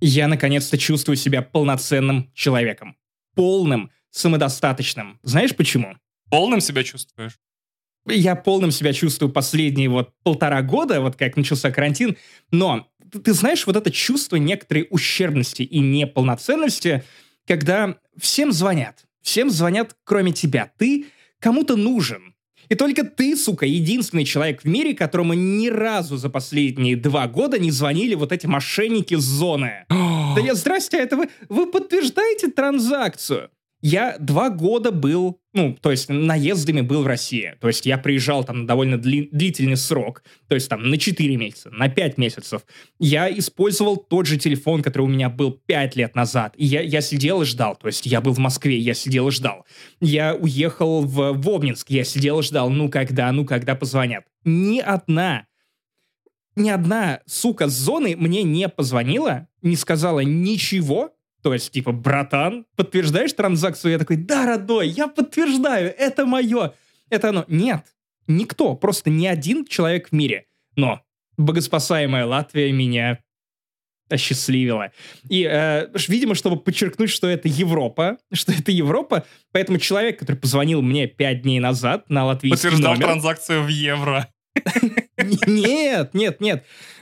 Я наконец-то чувствую себя полноценным человеком. Полным, самодостаточным. Знаешь почему? Полным себя чувствуешь? Я полным себя чувствую последние вот 1,5 года, вот как начался карантин, но ты знаешь, вот это чувство некоторой ущербности и неполноценности, когда всем звонят, кроме тебя, ты кому-то нужен. И только ты, сука, единственный человек в мире, которому ни разу за последние 2 года не звонили вот эти мошенники с зоны. Да я, здрасте, это вы подтверждаете транзакцию? Я 2 года был, наездами был в России. То есть я приезжал там на довольно длительный срок, то есть там на 4 месяца, на 5 месяцев. Я использовал тот же телефон, который у меня был 5 лет назад. И я сидел и ждал. То есть я был в Москве, я сидел и ждал. Я уехал в Обнинск, я сидел и ждал. Ну когда позвонят? Ни одна сука с зоны мне не позвонила, не сказала ничего. То есть, братан, подтверждаешь транзакцию? Я такой, да, родной, я подтверждаю, это мое, это оно. Нет, никто, просто ни один человек в мире. Но богоспасаемая Латвия меня осчастливила. И, видимо, чтобы подчеркнуть, что это Европа, поэтому человек, который позвонил мне 5 дней назад на латвийский номер... Подтверждал транзакцию в евро. Нет.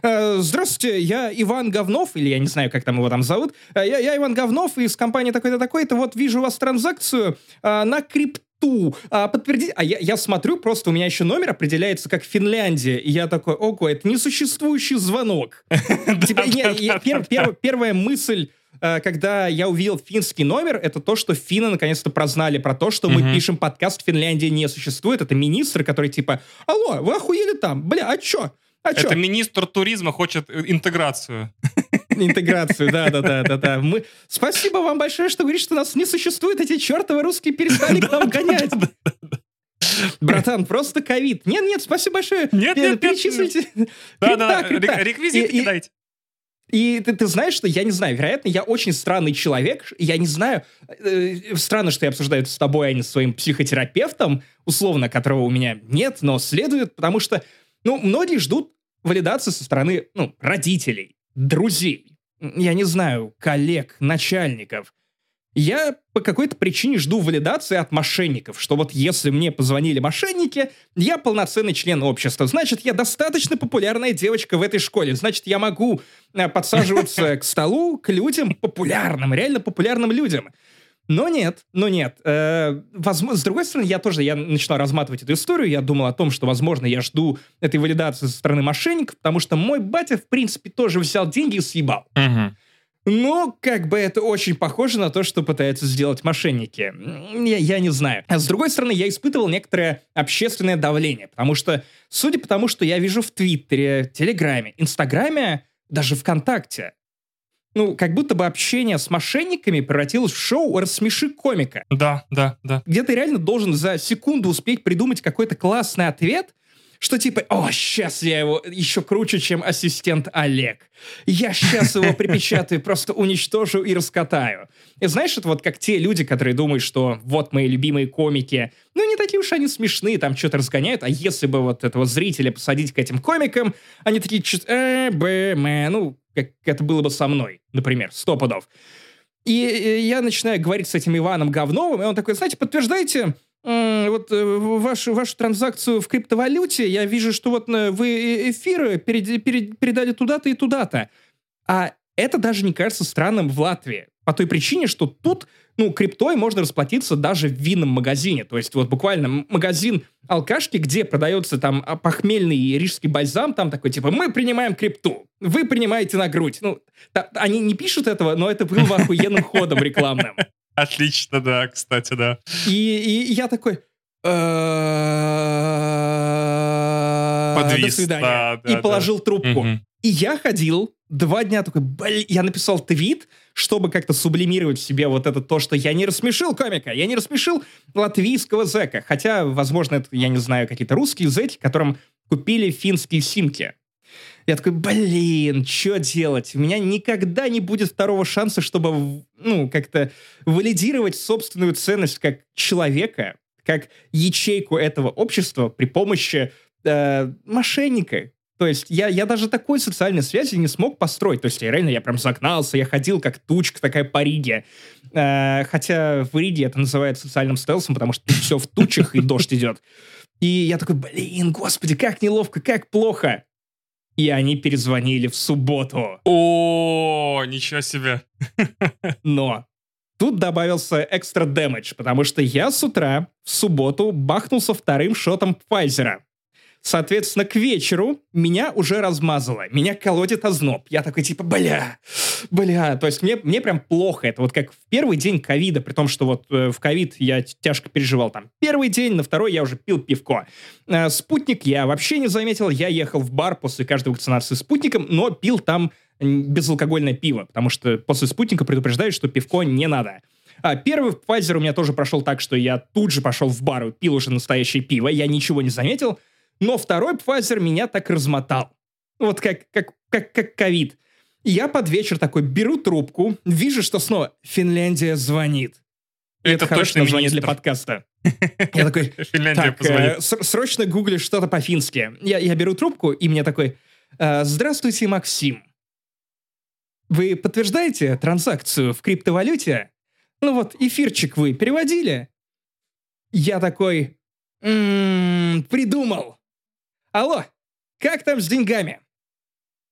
Здравствуйте, я Иван Говнов, или я не знаю, как там его там зовут. Я Иван Говнов из компании такой-то, такой-то. Вот вижу у вас транзакцию на крипту. Подтвердите. А я смотрю, просто у меня еще номер определяется как Финляндия. И я такой, ого, это несуществующий звонок. Первая мысль, когда я увидел финский номер, это то, что финны наконец-то прознали про то, что мы пишем подкаст «Финляндия не существует». Это министр, который алло, вы охуели там? Бля, а чё? Это министр туризма хочет интеграцию. Интеграцию, да. Спасибо вам большое, что говорите, что нас не существует. Эти чертовы русские перестали к нам гонять. Братан, просто ковид. Нет, спасибо большое. Нет. Перечислите. Да, реквизиты кидайте. И ты знаешь, что я не знаю, вероятно, я очень странный человек, я не знаю, странно, что я обсуждаю это с тобой, а не с своим психотерапевтом, условно, которого у меня нет, но следует, потому что, многие ждут валидации со стороны, родителей, друзей, я не знаю, коллег, начальников. Я по какой-то причине жду валидации от мошенников, что вот если мне позвонили мошенники, я полноценный член общества. Значит, я достаточно популярная девочка в этой школе. Значит, я могу подсаживаться к столу, к людям популярным, реально популярным людям. Но нет. Возможно, с другой стороны, я начинаю разматывать эту историю. Я думал о том, что, возможно, я жду этой валидации со стороны мошенников, потому что мой батя, в принципе, тоже взял деньги и съебал. Но это очень похоже на то, что пытаются сделать мошенники. Я не знаю. А с другой стороны, я испытывал некоторое общественное давление, потому что, судя по тому, что я вижу в Твиттере, Телеграме, Инстаграме, даже ВКонтакте, как будто бы общение с мошенниками превратилось в шоу «Рассмеши комика». Да. Где ты реально должен за секунду успеть придумать какой-то классный ответ, что сейчас я его еще круче, чем ассистент Олег. Я сейчас его припечатаю, просто уничтожу и раскатаю. И знаешь, это как те люди, которые думают, что вот мои любимые комики, не такие уж они смешные, там что-то разгоняют, а если бы вот этого зрителя посадить к этим комикам, они такие, как это было бы со мной, например, 100 пудов. И я начинаю говорить с этим Иваном Говновым, и он такой, знаете, подтверждайте... Вот вашу транзакцию в криптовалюте, я вижу, что вот вы эфиры передали туда-то и туда-то. А это даже не кажется странным в Латвии. По той причине, что тут, криптой можно расплатиться даже в винном магазине. То есть вот буквально магазин алкашки, где продается там похмельный рижский бальзам, там такой, мы принимаем крипту, вы принимаете на грудь. Они не пишут этого, но это было охуенным ходом рекламным. Отлично, да, кстати, да. И я такой... Подвис, до свидания. Да, и положил трубку. Угу. И я ходил 2 дня такой... Я написал твит, чтобы как-то сублимировать в себе вот это то, что я не рассмешил комика, я не рассмешил латвийского зэка. Хотя, возможно, это, я не знаю, какие-то русские зэки, которым купили финские симки. Я такой, что делать? У меня никогда не будет второго шанса, чтобы, как-то валидировать собственную ценность как человека, как ячейку этого общества при помощи мошенника, То есть я даже такой социальной связи не смог построить. То есть я реально прям загнался, я ходил как тучка такая по Риге. Хотя в Риге это называют социальным стелсом, потому что все в тучах и дождь идет. И я такой, господи, как неловко, как плохо. И они перезвонили в субботу. О, ничего себе. Но тут добавился экстра дэмэдж, потому что я с утра в субботу бахнулся вторым шотом Пфайзера. Соответственно, к вечеру меня уже размазало, меня колотит озноб. Я такой типа, бля. То есть мне прям плохо. Это вот как в первый день ковида, при том, что вот в ковид я тяжко переживал там первый день, на второй я уже пил пивко. Спутник я вообще не заметил. Я ехал в бар после каждой вакцинации спутником, но пил там безалкогольное пиво, потому что после спутника предупреждают, что пивко не надо. Первый Pfizer у меня тоже прошел так, что я тут же пошел в бар и пил уже настоящее пиво. Я ничего не заметил. Но второй Pfizer меня так размотал. Вот как ковид. Я под вечер такой беру трубку, вижу, что снова Финляндия звонит. Это хорошее название для подкаста. Я такой, так, срочно гугли что-то по-фински. Я беру трубку, и мне такой, здравствуйте, Максим. Вы подтверждаете транзакцию в криптовалюте? Ну вот, эфирчик вы переводили? Я такой, придумал. Алло, как там с деньгами?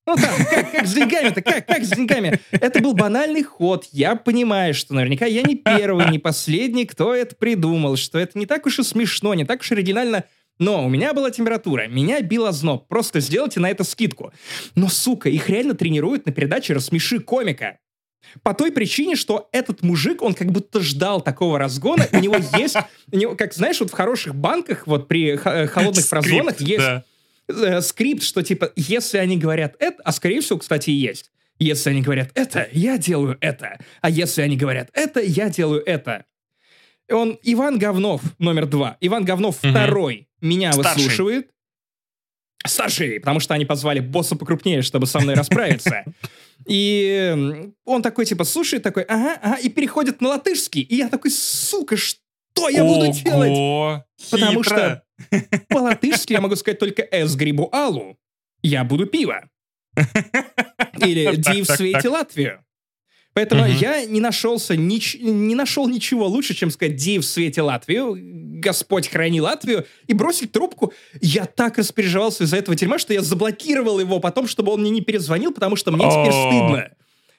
Ну там, как с деньгами-то? Как с деньгами? Это был банальный ход. Я понимаю, что наверняка я не первый, не последний, кто это придумал, что это не так уж и смешно, не так уж и оригинально. Но у меня была температура, меня бил озноб. Просто сделайте на это скидку. Но, сука, их реально тренируют на передаче «Рассмеши комика». По той причине, что этот мужик, он как будто ждал такого разгона, у него есть, как знаешь, вот в хороших банках, вот при холодных фразонах есть скрипт, что типа, если они говорят это, а скорее всего, кстати, и есть. Если они говорят это, я делаю это. А если они говорят это, я делаю это. Он Иван Говнов номер 2, Иван Говнов второй меня выслушивает. Старший, потому что они позвали босса покрупнее, чтобы со мной расправиться. И он такой, типа, слушает, такой, ага, и переходит на латышский. И я такой, сука, что я буду делать? Потому что по-латышски я могу сказать только «эс грибу алу», «я буду пиво». Или «ди в свете Латвию». Поэтому я не нашел ничего лучше, чем сказать «Ди в свете Латвию», «Господь храни Латвию» и бросить трубку. Я так распереживался из-за этого дерьма, что я заблокировал его потом, чтобы он мне не перезвонил, потому что мне теперь стыдно.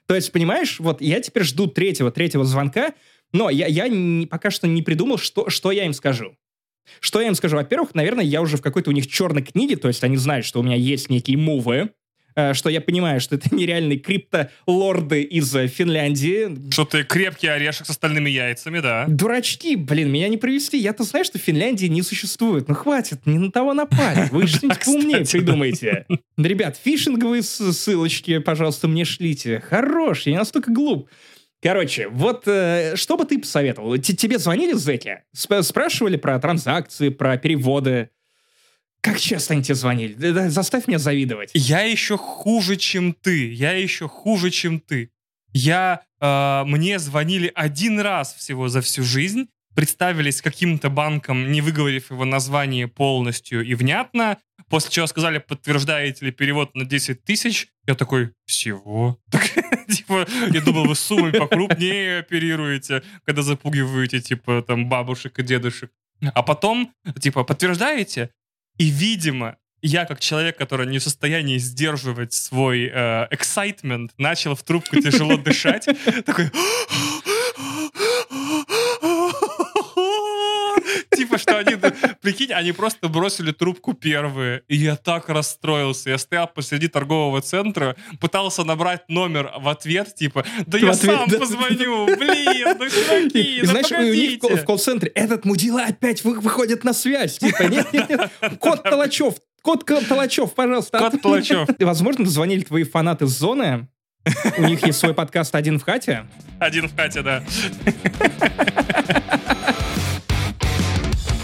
То есть, понимаешь, вот я теперь жду третьего звонка, но я пока что не придумал, что я им скажу. Что я им скажу? Во-первых, наверное, я уже в какой-то у них черной книге, то есть они знают, что у меня есть некие мувы, что я понимаю, что это нереальные крипто-лорды из Финляндии. Что ты крепкий орешек с остальными яйцами, да. Дурачки, меня не провести. Я-то знаю, что Финляндии не существует. Ну хватит, не на того напали. Вы что-нибудь поумнее придумаете. Ребят, фишинговые ссылочки, пожалуйста, мне шлите. Хорош, я не настолько глуп. Короче, вот что бы ты посоветовал? Тебе звонили зэки? Спрашивали про транзакции, про переводы? Как часто они тебе звонили? Заставь меня завидовать. Я еще хуже, чем ты. Мне звонили один раз всего за всю жизнь, представились каким-то банком, не выговорив его название полностью и внятно, после чего сказали, подтверждаете ли перевод на 10 тысяч. Я такой, всего? Типа, я думал, вы суммами покрупнее оперируете, когда запугиваете, типа, там, бабушек и дедушек. А потом, типа, подтверждаете? И, видимо, я, как человек, который не в состоянии сдерживать свой excitement, начал в трубку тяжело дышать. Такой... Типа, что они... Прикинь, они просто бросили трубку первые. И я так расстроился. Я стоял посреди торгового центра, пытался набрать номер в ответ, типа, я сам позвоню, блин, ну чуваки, знаешь, у них в колл-центре этот мудила опять выходит на связь. Типа, нет, Кот Толочев, пожалуйста. Кот Толочев. Возможно, звонили твои фанаты с зоны. У них есть свой подкаст «Один в хате». «Один в хате», да.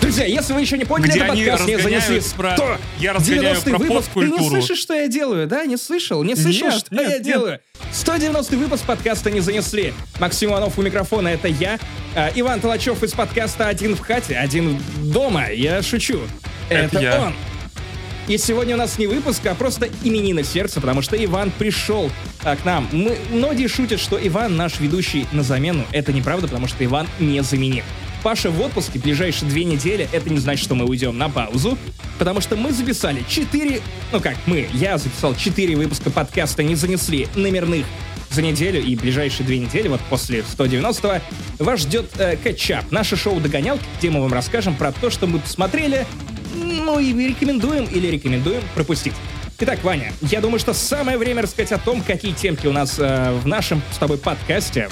Друзья, если вы еще не поняли, где это подкаст, мне занесли 190-й выпуск. Ты не слышишь, что я делаю, да? Не слышал, что я делаю? 190-й выпуск подкаста «Не занесли». Максим Уанов у микрофона, это я. Иван Толочев из подкаста «Один в хате», «Один дома». Я шучу. Это он. И сегодня у нас не выпуск, а просто именины сердца, потому что Иван пришел к нам. Многие шутят, что Иван наш ведущий на замену. Это неправда, потому что Иван не заменим. Паша в отпуске ближайшие 2 недели. Это не значит, что мы уйдем на паузу, потому что мы записали 4... Ну как мы, я записал 4 выпуска подкаста «Не занесли» номерных за неделю, и ближайшие 2 недели, вот после 190-го, вас ждет кэтчап. Наше шоу «Догонялки», где мы вам расскажем про то, что мы посмотрели, ну и рекомендуем или рекомендуем пропустить. Итак, Ваня, я думаю, что самое время рассказать о том, какие темки у нас в нашем с тобой подкасте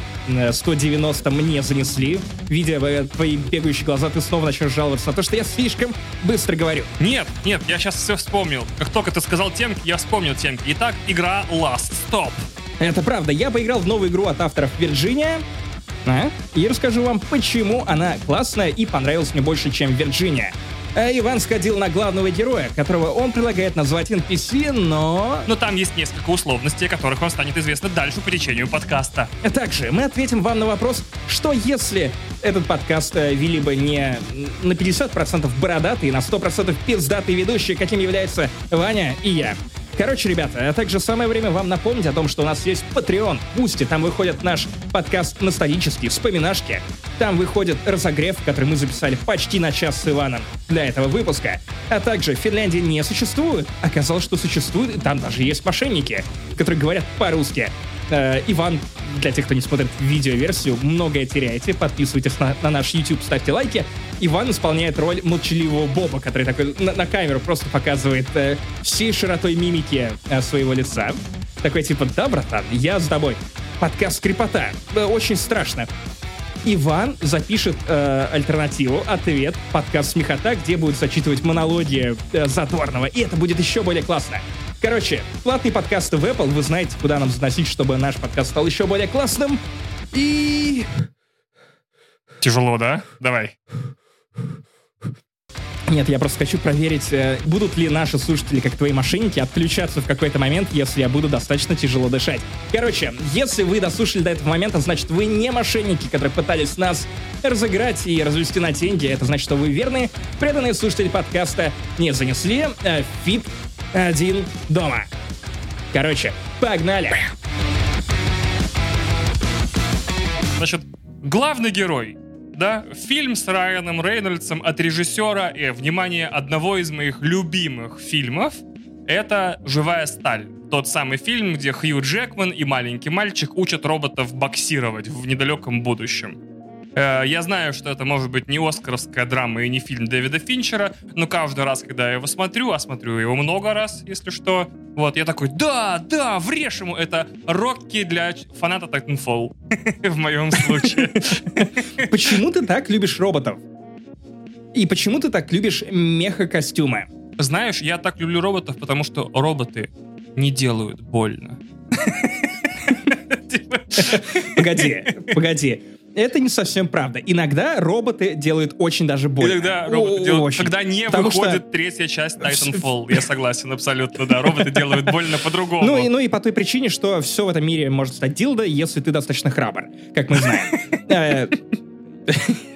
190 мне занесли. Видя твои бегающие глаза, ты снова начнешь жаловаться на то, что я слишком быстро говорю. Нет, я сейчас все вспомнил. Как только ты сказал темки, я вспомнил темки. Итак, игра Last Stop. Это правда, я поиграл в новую игру от авторов Virginia. И расскажу вам, почему она классная и понравилась мне больше, чем Virginia. А Иван сходил на главного героя, которого он предлагает назвать NPC, но... Но там есть несколько условностей, о которых вам станет известно дальше по течению подкаста. Также мы ответим вам на вопрос, что если этот подкаст вели бы не на 50% бородатые, на 100% пиздатые ведущие, каким является Ваня и я. Короче, ребята, а также самое время вам напомнить о том, что у нас есть Patreon, Boosty, там выходит наш подкаст «Ностальгические вспоминашки», там выходит разогрев, который мы записали почти на час с Иваном для этого выпуска, а также Финляндия не существует, оказалось, что существует, там даже есть мошенники, которые говорят по-русски. Иван, для тех, кто не смотрит видеоверсию, многое теряете, подписывайтесь на наш YouTube, ставьте лайки. Иван исполняет роль молчаливого Боба, который такой на камеру просто показывает всей широтой мимики своего лица. Такой типа, да, братан, я с тобой. Подкаст «Скрипота». Очень страшно. Иван запишет альтернативу, ответ, подкаст «Смехота», где будет зачитывать монологи Задорнова, и это будет еще более классно. Короче, платные подкасты в Apple, вы знаете, куда нам заносить, чтобы наш подкаст стал еще более классным. И... Тяжело, да? Давай. Нет, я просто хочу проверить, будут ли наши слушатели, как твои мошенники, отключаться в какой-то момент, если я буду достаточно тяжело дышать. Короче, если вы дослушали до этого момента, значит, вы не мошенники, которые пытались нас разыграть и развести на деньги. Это значит, что вы верные, преданные слушатели подкаста «Не занесли», фит «Один дома». Короче, погнали! Значит, главный герой. Да, фильм с Райаном Рейнольдсом от режиссера, и, внимание, одного из моих любимых фильмов, это «Живая сталь». Тот самый фильм, где Хью Джекман и маленький мальчик учат роботов боксировать в недалеком будущем. Я знаю, что это может быть не оскаровская драма и не фильм Дэвида Финчера, но каждый раз, когда я его смотрю, а смотрю его много раз, если что, вот, я такой, да, врежь ему, это Рокки для фаната Titanfall, в моем случае. Почему ты так любишь роботов? И почему ты так любишь меха-костюмы? Знаешь, я так люблю роботов, потому что роботы не делают больно. Погоди. Это не совсем правда. Иногда роботы делают очень даже больно. Иногда роботы делают... Когда не выходит третья часть Titanfall. Я согласен абсолютно, да. Роботы делают больно по-другому. Ну и по той причине, что все в этом мире может стать дилдо, если ты достаточно храбр, как мы знаем.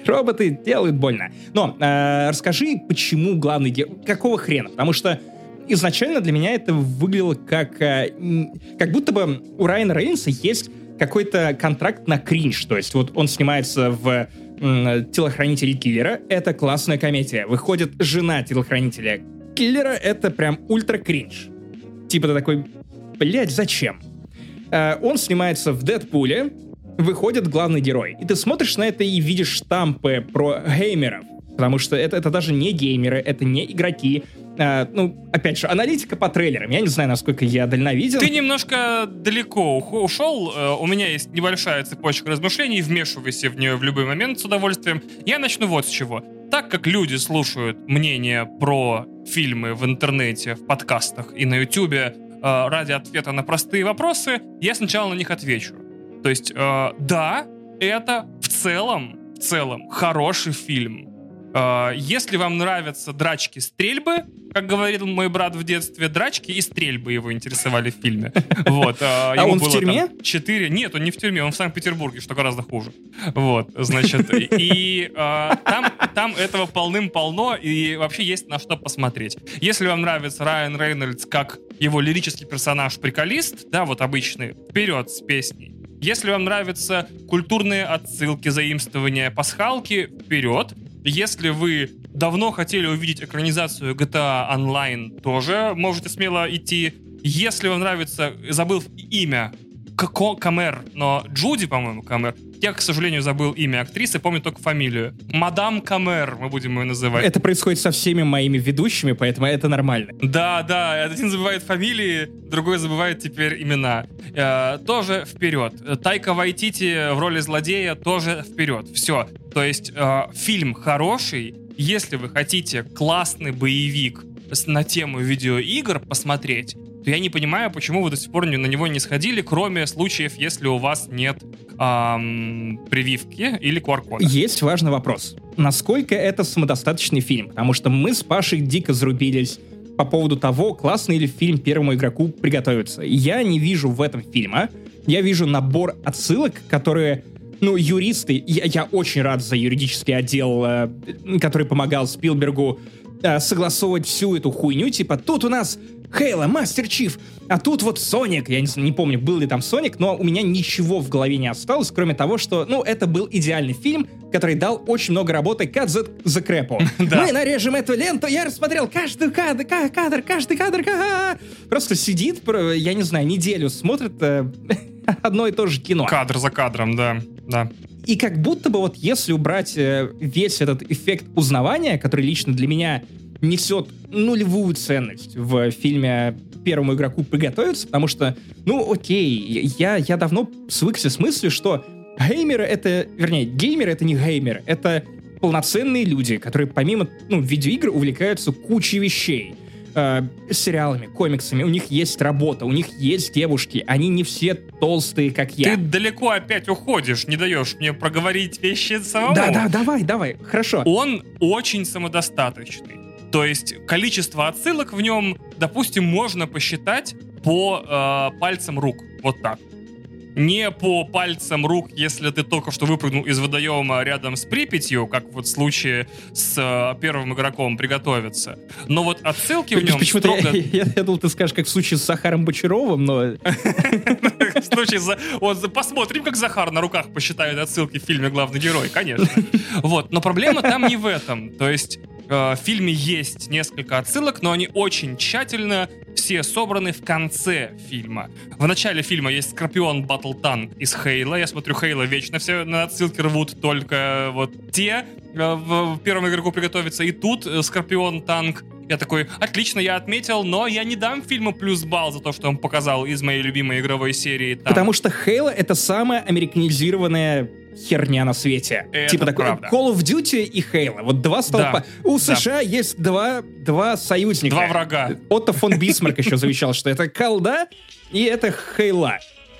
Роботы делают больно. Но расскажи, почему главный герой... Какого хрена? Потому что изначально для меня это выглядело как будто бы у Райана Рейнса есть... какой-то контракт на кринж, то есть вот он снимается в «Телохранителе киллера», это классная комедия, выходит жена телохранителя киллера, это прям ультра кринж. Типа ты такой, блядь, зачем? Он снимается в «Дэдпуле», выходит главный герой, и ты смотришь на это и видишь штампы про геймеров, потому что это даже не геймеры, это не игроки. Опять же, аналитика по трейлерам. Я не знаю, насколько я дальновиден. Ты немножко далеко ушел. У меня есть небольшая цепочка размышлений. Вмешивайся в нее в любой момент с удовольствием. Я начну вот с чего. Так как люди слушают мнения про фильмы в интернете, в подкастах и на ютубе ради ответа на простые вопросы, я сначала на них отвечу. То есть, да, это в целом хороший фильм. Если вам нравятся драчки, стрельбы, Как говорил мой брат в детстве, драчки и стрельбы его интересовали в фильме. Вот. А он в тюрьме? 4. Нет, он не в тюрьме, он в Санкт-Петербурге, что гораздо хуже. Вот, значит, и там этого полным-полно, и вообще есть на что посмотреть. Если вам нравится Райан Рейнольдс как его лирический персонаж-приколист, да, вот обычный, вперед с песней. Если вам нравятся культурные отсылки, заимствования, пасхалки, вперед. Если вы давно хотели увидеть экранизацию GTA Online, тоже можете смело идти. Если вам нравится, забыл имя, Камер, но Джуди, по-моему, Камер. Я, к сожалению, забыл имя актрисы, помню только фамилию. Мадам Камер, мы будем ее называть. Это происходит со всеми моими ведущими, поэтому это нормально. Да, да, один забывает фамилии, другой забывает теперь имена. Тоже вперед. Тайка Вайтити в роли злодея тоже вперед. Все. То есть фильм хороший. Если вы хотите классный боевик на тему видеоигр посмотреть, то я не понимаю, почему вы до сих пор на него не сходили, кроме случаев, если у вас нет прививки или QR-кода. Есть важный вопрос. Насколько это самодостаточный фильм? Потому что мы с Пашей дико зарубились по поводу того, классный ли фильм «Первому игроку приготовиться». Я не вижу в этом фильма. Я вижу набор отсылок, которые... Ну, юристы... Я очень рад за юридический отдел, который помогал Спилбергу согласовывать всю эту хуйню. Типа, тут у нас... Хейла, Мастер Чиф, а тут вот Соник. Я не помню, был ли там Соник, но у меня ничего в голове не осталось, кроме того, что, ну, это был идеальный фильм, который дал очень много работы кадр за крэпу. Мы нарежем эту ленту, я рассмотрел каждый кадр. Просто сидит, я не знаю, неделю смотрит одно и то же кино. Кадр за кадром, да. И как будто бы вот если убрать весь этот эффект узнавания, который лично для меня... несет нулевую ценность в фильме «Первому игроку приготовиться», потому что, ну, окей, я давно свыкся с мыслью, что геймеры — это не геймеры, это полноценные люди, которые помимо видеоигр увлекаются кучей вещей. Сериалами, комиксами, у них есть работа, у них есть девушки, они не все толстые, как я. Ты далеко опять уходишь, не даешь мне проговорить вещи самому. Да, давай, хорошо. Он очень самодостаточный. То есть количество отсылок в нем, допустим, можно посчитать по пальцам рук. Вот так. Не по пальцам рук, если ты только что выпрыгнул из водоема рядом с Припятью, как вот в случае с первым игроком приготовиться. Но вот отсылки в нем... Почему-то строго... я думал, ты скажешь, как в случае с Захаром Бочаровым, но... В случае с... Посмотрим, как Захар на руках посчитает отсылки в фильме «Главный герой», конечно. Вот. Но проблема там не в этом. То есть в фильме есть несколько отсылок, но они очень тщательно... все собраны в конце фильма. В начале фильма есть Скорпион Battle Tank из Хейла. Я смотрю, Хейла вечно все на отсылки рвут, только вот те в первом игроку приготовиться. И тут Скорпион Танк. Я такой, отлично, я отметил, но я не дам фильму плюс балл за то, что он показал из моей любимой игровой серии. Там. Потому что Хейла — это самая американизированная херня на свете. Это типа такой Call of Duty и Halo. Вот два столпа. Да. У США есть два союзника. Два врага. Отто фон Бисмарк еще завещал, что это колда и это Halo.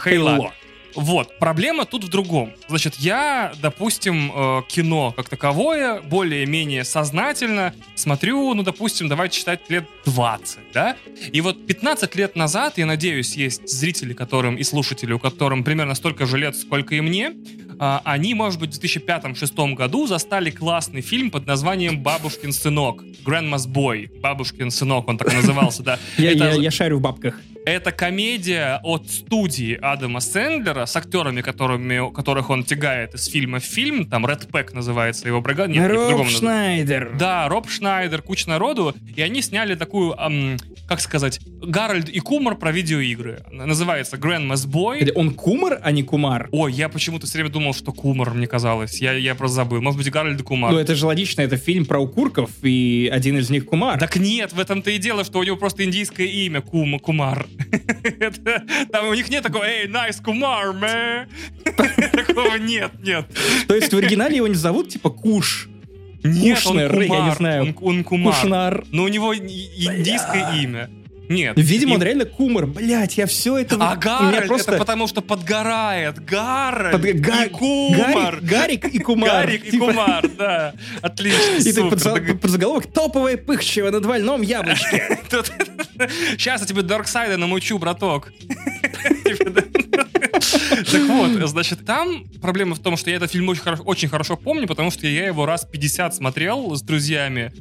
Halo. Вот. Проблема тут в другом. Значит, я, допустим, кино как таковое более-менее сознательно смотрю, давайте считать, лет 20, да? И вот 15 лет назад, я надеюсь, есть зрители, которым и слушатели, у которым примерно столько же лет, сколько и мне, они, может быть, в 2005-2006 году застали классный фильм под названием «Бабушкин сынок». «Grandma's Boy». «Бабушкин сынок», он так и назывался, да. Я шарю в бабках. Это комедия от студии Адама Сэндлера с актерами, которых он тягает из фильма в фильм. Там Red Pack называется его бригада. Нет, Роб Шнайдер. Да, Роб Шнайдер, куча народу. И они сняли такую, Гарольд и Кумар про видеоигры. Называется Grandma's Boy. Он Кумар, а не Кумар? Ой, я почему-то все время думал, что Кумар, мне казалось. Я просто забыл. Может быть, Гарольд и Кумар. Ну, это же логично. Это фильм про укурков, и один из них Кумар. Так нет, в этом-то и дело, что у него просто индийское имя Кумар. Это, там у них нет такого «Эй, найс, Кумар, мэ!» Такого нет. То есть в оригинале его не зовут типа Куш? Нет, Кушнер, он Кумар. Он Кумар. Кушнар. Но у него индийское имя. Нет. Видимо, он реально Кумар. Блять, я все это... А Гарольд, просто... это потому что подгорает. Гарольд и Кумар. Гарик и Кумар. Гарик и Кумар, да. Отлично, и супер. Подзаголовок «Топовое пыхчево на двойном яблочке». Сейчас я тебе Дарксайда намучу, браток. Так вот, значит, там проблема в том, что я этот фильм очень хорошо помню, потому что я его раз 50 смотрел с друзьями.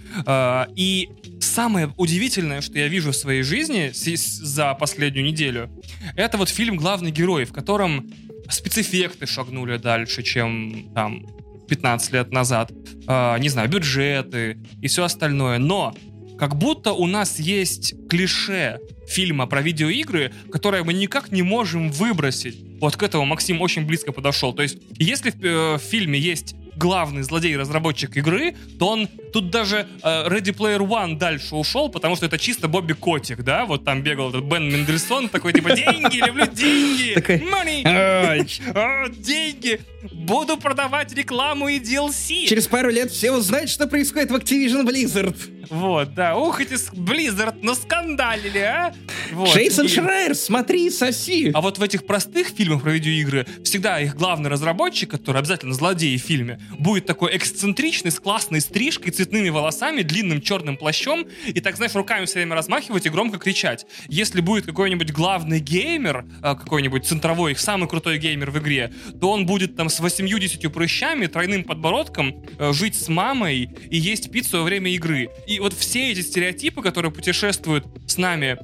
И самое удивительное, что я вижу в своей жизни за последнюю неделю, это вот фильм «Главный герой», в котором спецэффекты шагнули дальше, чем там 15 лет назад. Не знаю, бюджеты и все остальное. Но как будто у нас есть клише фильма про видеоигры, которое мы никак не можем выбросить. Вот к этому Максим очень близко подошел. То есть, если в фильме есть главный злодей-разработчик игры, то он тут даже Ready Player One дальше ушел, потому что это чисто Бобби Котик, да? Вот там бегал этот Бен Мендельсон, такой типа «Деньги, люблю деньги! Money! Деньги! Буду продавать рекламу и DLC!» Через пару лет все узнают, что происходит в Activision Blizzard. Вот, да. Ух, эти Blizzard наскандалили, а! Вот. Джейсон Шрайер, смотри, соси! А вот в этих простых фильмах про видеоигры всегда их главный разработчик, который обязательно злодей в фильме, будет такой эксцентричный, с классной стрижкой, цветными волосами, длинным черным плащом и так, знаешь, руками все время размахивать и громко кричать. Если будет какой-нибудь главный геймер, какой-нибудь центровой, самый крутой геймер в игре, то он будет там с 80 прыщами, тройным подбородком, жить с мамой и есть пиццу во время игры. И вот все эти стереотипы, которые путешествуют с нами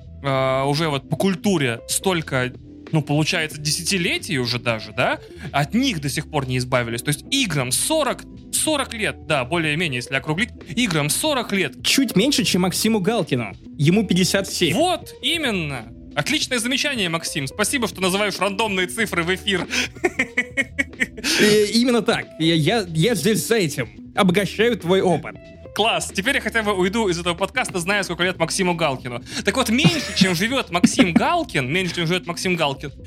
уже вот по культуре столько, ну, получается, десятилетий уже даже, да, от них до сих пор не избавились. То есть играм 40 лет, да, более-менее, если округлить, играм 40 лет. Чуть меньше, чем Максиму Галкину. Ему 57. Вот, именно. Отличное замечание, Максим. Спасибо, что называешь рандомные цифры в эфир. Именно так. Я здесь за этим обогащаю твой опыт. Класс, теперь я хотя бы уйду из этого подкаста, зная, сколько лет Максиму Галкину. Так вот, меньше, чем живет Максим Галкин,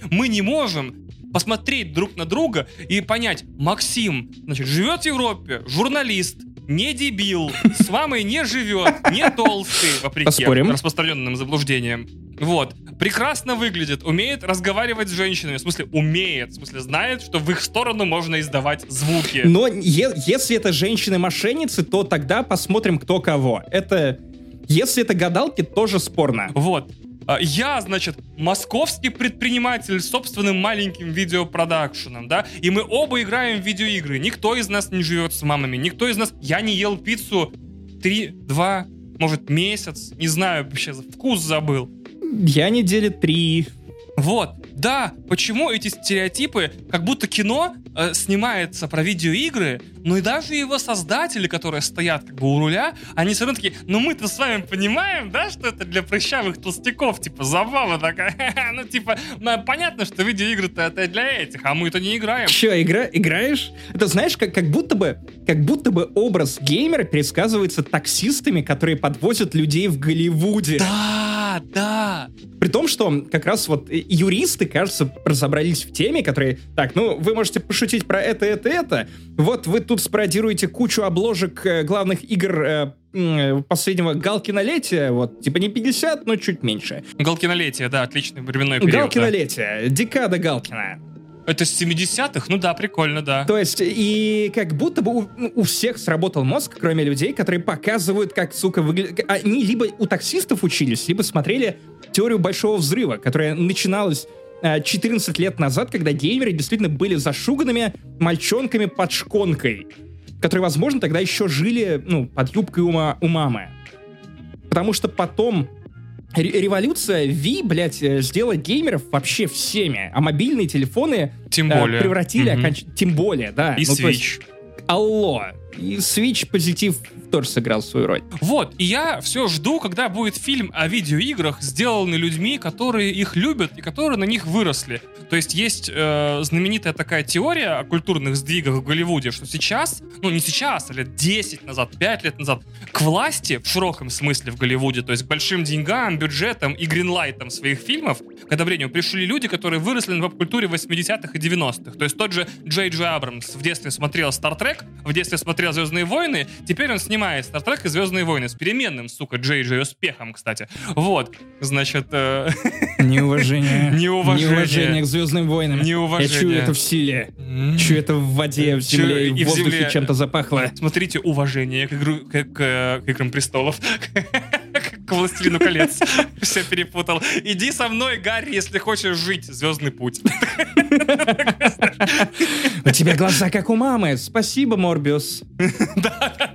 мы не можем посмотреть друг на друга и понять, Максим, значит, живет в Европе, журналист, не дебил, с мамой не живет, не толстый, вопреки распространенным заблуждениям. Вот. Прекрасно выглядит, умеет разговаривать с женщинами. В смысле, знает, что в их сторону можно издавать звуки. Но если это женщины-мошенницы, то тогда посмотрим, кто кого. Это... Если это гадалки, тоже спорно. Вот. Я, значит, московский предприниматель с собственным маленьким видеопродакшеном, да, и мы оба играем в видеоигры. Никто из нас не живет с мамами, никто из нас... Я не ел пиццу 3-2, может, месяц, не знаю, вообще вкус забыл. Я недели 3. Вот, да, почему эти стереотипы, как будто кино снимается про видеоигры, но и даже его создатели, которые стоят как бы у руля, они все равно такие, ну мы-то с вами понимаем, да, что это для прыщавых толстяков, типа, забава такая, ну типа, понятно, что видеоигры-то это для этих, а мы-то не играем. Че, играешь? Это знаешь, как будто бы образ геймера пересказывается таксистами, которые подвозят людей в Голливуде. Да. При том, что как раз вот юристы, кажется, разобрались в теме, которые, так, ну, вы можете пошутить про это, вот вы тут спародируете кучу обложек главных игр последнего Галкинолетия, вот, типа не 50, но чуть меньше. Галкинолетие, да, отличный временной период. Галкинолетие, да. Декада Галкина. Это с 70-х? Ну да, прикольно, да. То есть, и как будто бы у всех сработал мозг, кроме людей, которые показывают, как, сука, выглядит... Они либо у таксистов учились, либо смотрели «Теорию большого взрыва», которая начиналась 14 лет назад, когда геймеры действительно были зашуганными мальчонками под шконкой, которые, возможно, тогда еще жили, ну, под юбкой у мамы. Потому что потом... Революция Wii, блядь, сделала геймеров вообще всеми, а мобильные телефоны превратили... Тем более, да. И Switch. Есть, алло. И Switch позитив тоже сыграл свою роль. Вот, и я все жду, когда будет фильм о видеоиграх, сделанный людьми, которые их любят и которые на них выросли. То есть знаменитая такая теория о культурных сдвигах в Голливуде, что сейчас, ну не сейчас, а лет 10 назад, 5 лет назад, к власти, в широком смысле в Голливуде, то есть к большим деньгам, бюджетам и гринлайтам своих фильмов, к одобрению пришли люди, которые выросли на поп-культуре 80-х и 90-х. То есть тот же Джей Джей Абрамс в детстве смотрел Star Trek, в детстве смотрел смотрел «Звездные войны», теперь он снимает «Star Trek» и «Звездные войны» с переменным, сука, Джей Джей успехом, кстати. Вот, значит... Неуважение. Неуважение к «Звездным войнам». Неуважение. Я чую это в силе. Чую это в воде, в земле, и в воздухе земле... чем-то запахло. Смотрите, уважение к «Играм престолов». К «Властелину колец». Все перепутал. Иди со мной, Гарри, если хочешь жить. «Звездный путь». У тебя глаза как у мамы. Спасибо, Морбиус. Да.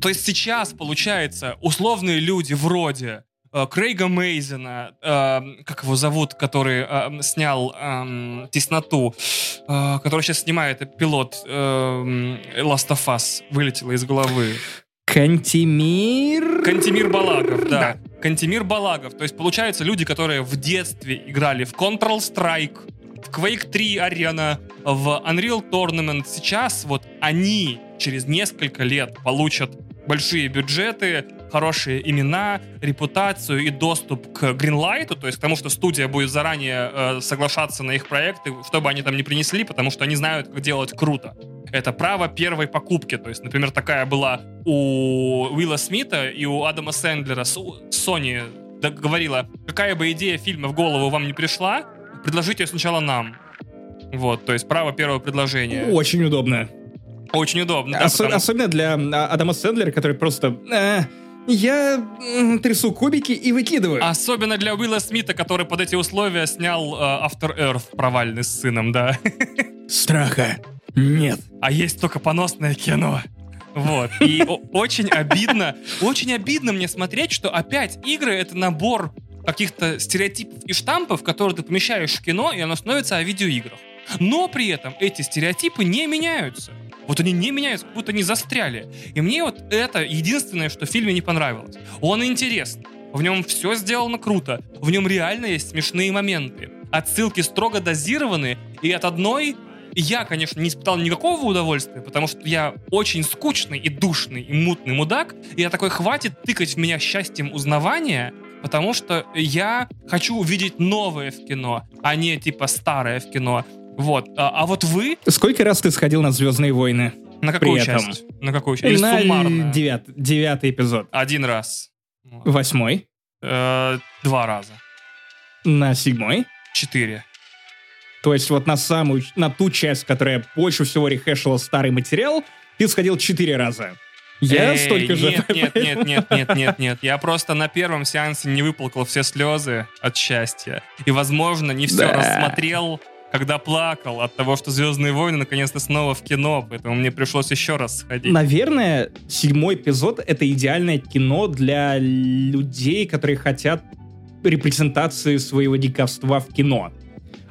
То есть сейчас, получается, условные люди вроде Крейга Мейзена, как его зовут, который снял «Тесноту», который сейчас снимает пилот «Last of Us», вылетело из головы. Кантимир Балагов, да. Кантимир Балагов. То есть, получается, люди, которые в детстве играли в Counter-Strike, в Quake 3 Arena, в Unreal Tournament, сейчас вот они через несколько лет получат большие бюджеты, хорошие имена, репутацию и доступ к Greenlight'у, то есть к тому, что студия будет заранее соглашаться на их проекты, что бы они там ни принесли, потому что они знают, как делать круто. Это право первой покупки. То есть, например, такая была у Уилла Смита и у Адама Сэндлера. Sony говорила, какая бы идея фильма в голову вам не пришла, предложите ее сначала нам. Вот, то есть право первого предложения. Очень удобно. Очень удобно. Особенно для Адама Сэндлера, который просто... Я трясу кубики и выкидываю. Особенно для Уилла Смита, который под эти условия снял After Earth провальный с сыном, да. Страха нет. А есть только поносное кино. Вот. И очень обидно мне смотреть, что опять игры — это набор каких-то стереотипов и штампов, которые ты помещаешь в кино, и оно становится о видеоиграх. Но при этом эти стереотипы не меняются. Вот они не меняются, как будто они застряли. И мне вот это единственное, что в фильме не понравилось. Он интересный, в нем все сделано круто, в нем реально есть смешные моменты. Отсылки строго дозированы, и от одной я, конечно, не испытал никакого удовольствия, потому что я очень скучный и душный и мутный мудак, и я такой, хватит тыкать в меня счастьем узнавания, потому что я хочу увидеть новое в кино, а не типа старое в кино. Вот. А вот вы... Сколько раз ты сходил на «Звездные войны»? На какую часть? На какую часть? Или суммарно? Девятый эпизод. 1 раз. 8? 2 раза. На 7? 4. То есть вот на ту часть, которая больше всего рехешила старый материал, ты сходил 4 раза. Я столько же... Нет. Я просто на первом сеансе не выплакал все слезы от счастья. И, возможно, не все рассмотрел... когда плакал от того, что «Звездные войны» наконец-то снова в кино, поэтому мне пришлось еще раз сходить. Наверное, 7 эпизод — это идеальное кино для людей, которые хотят репрезентации своего диковства в кино.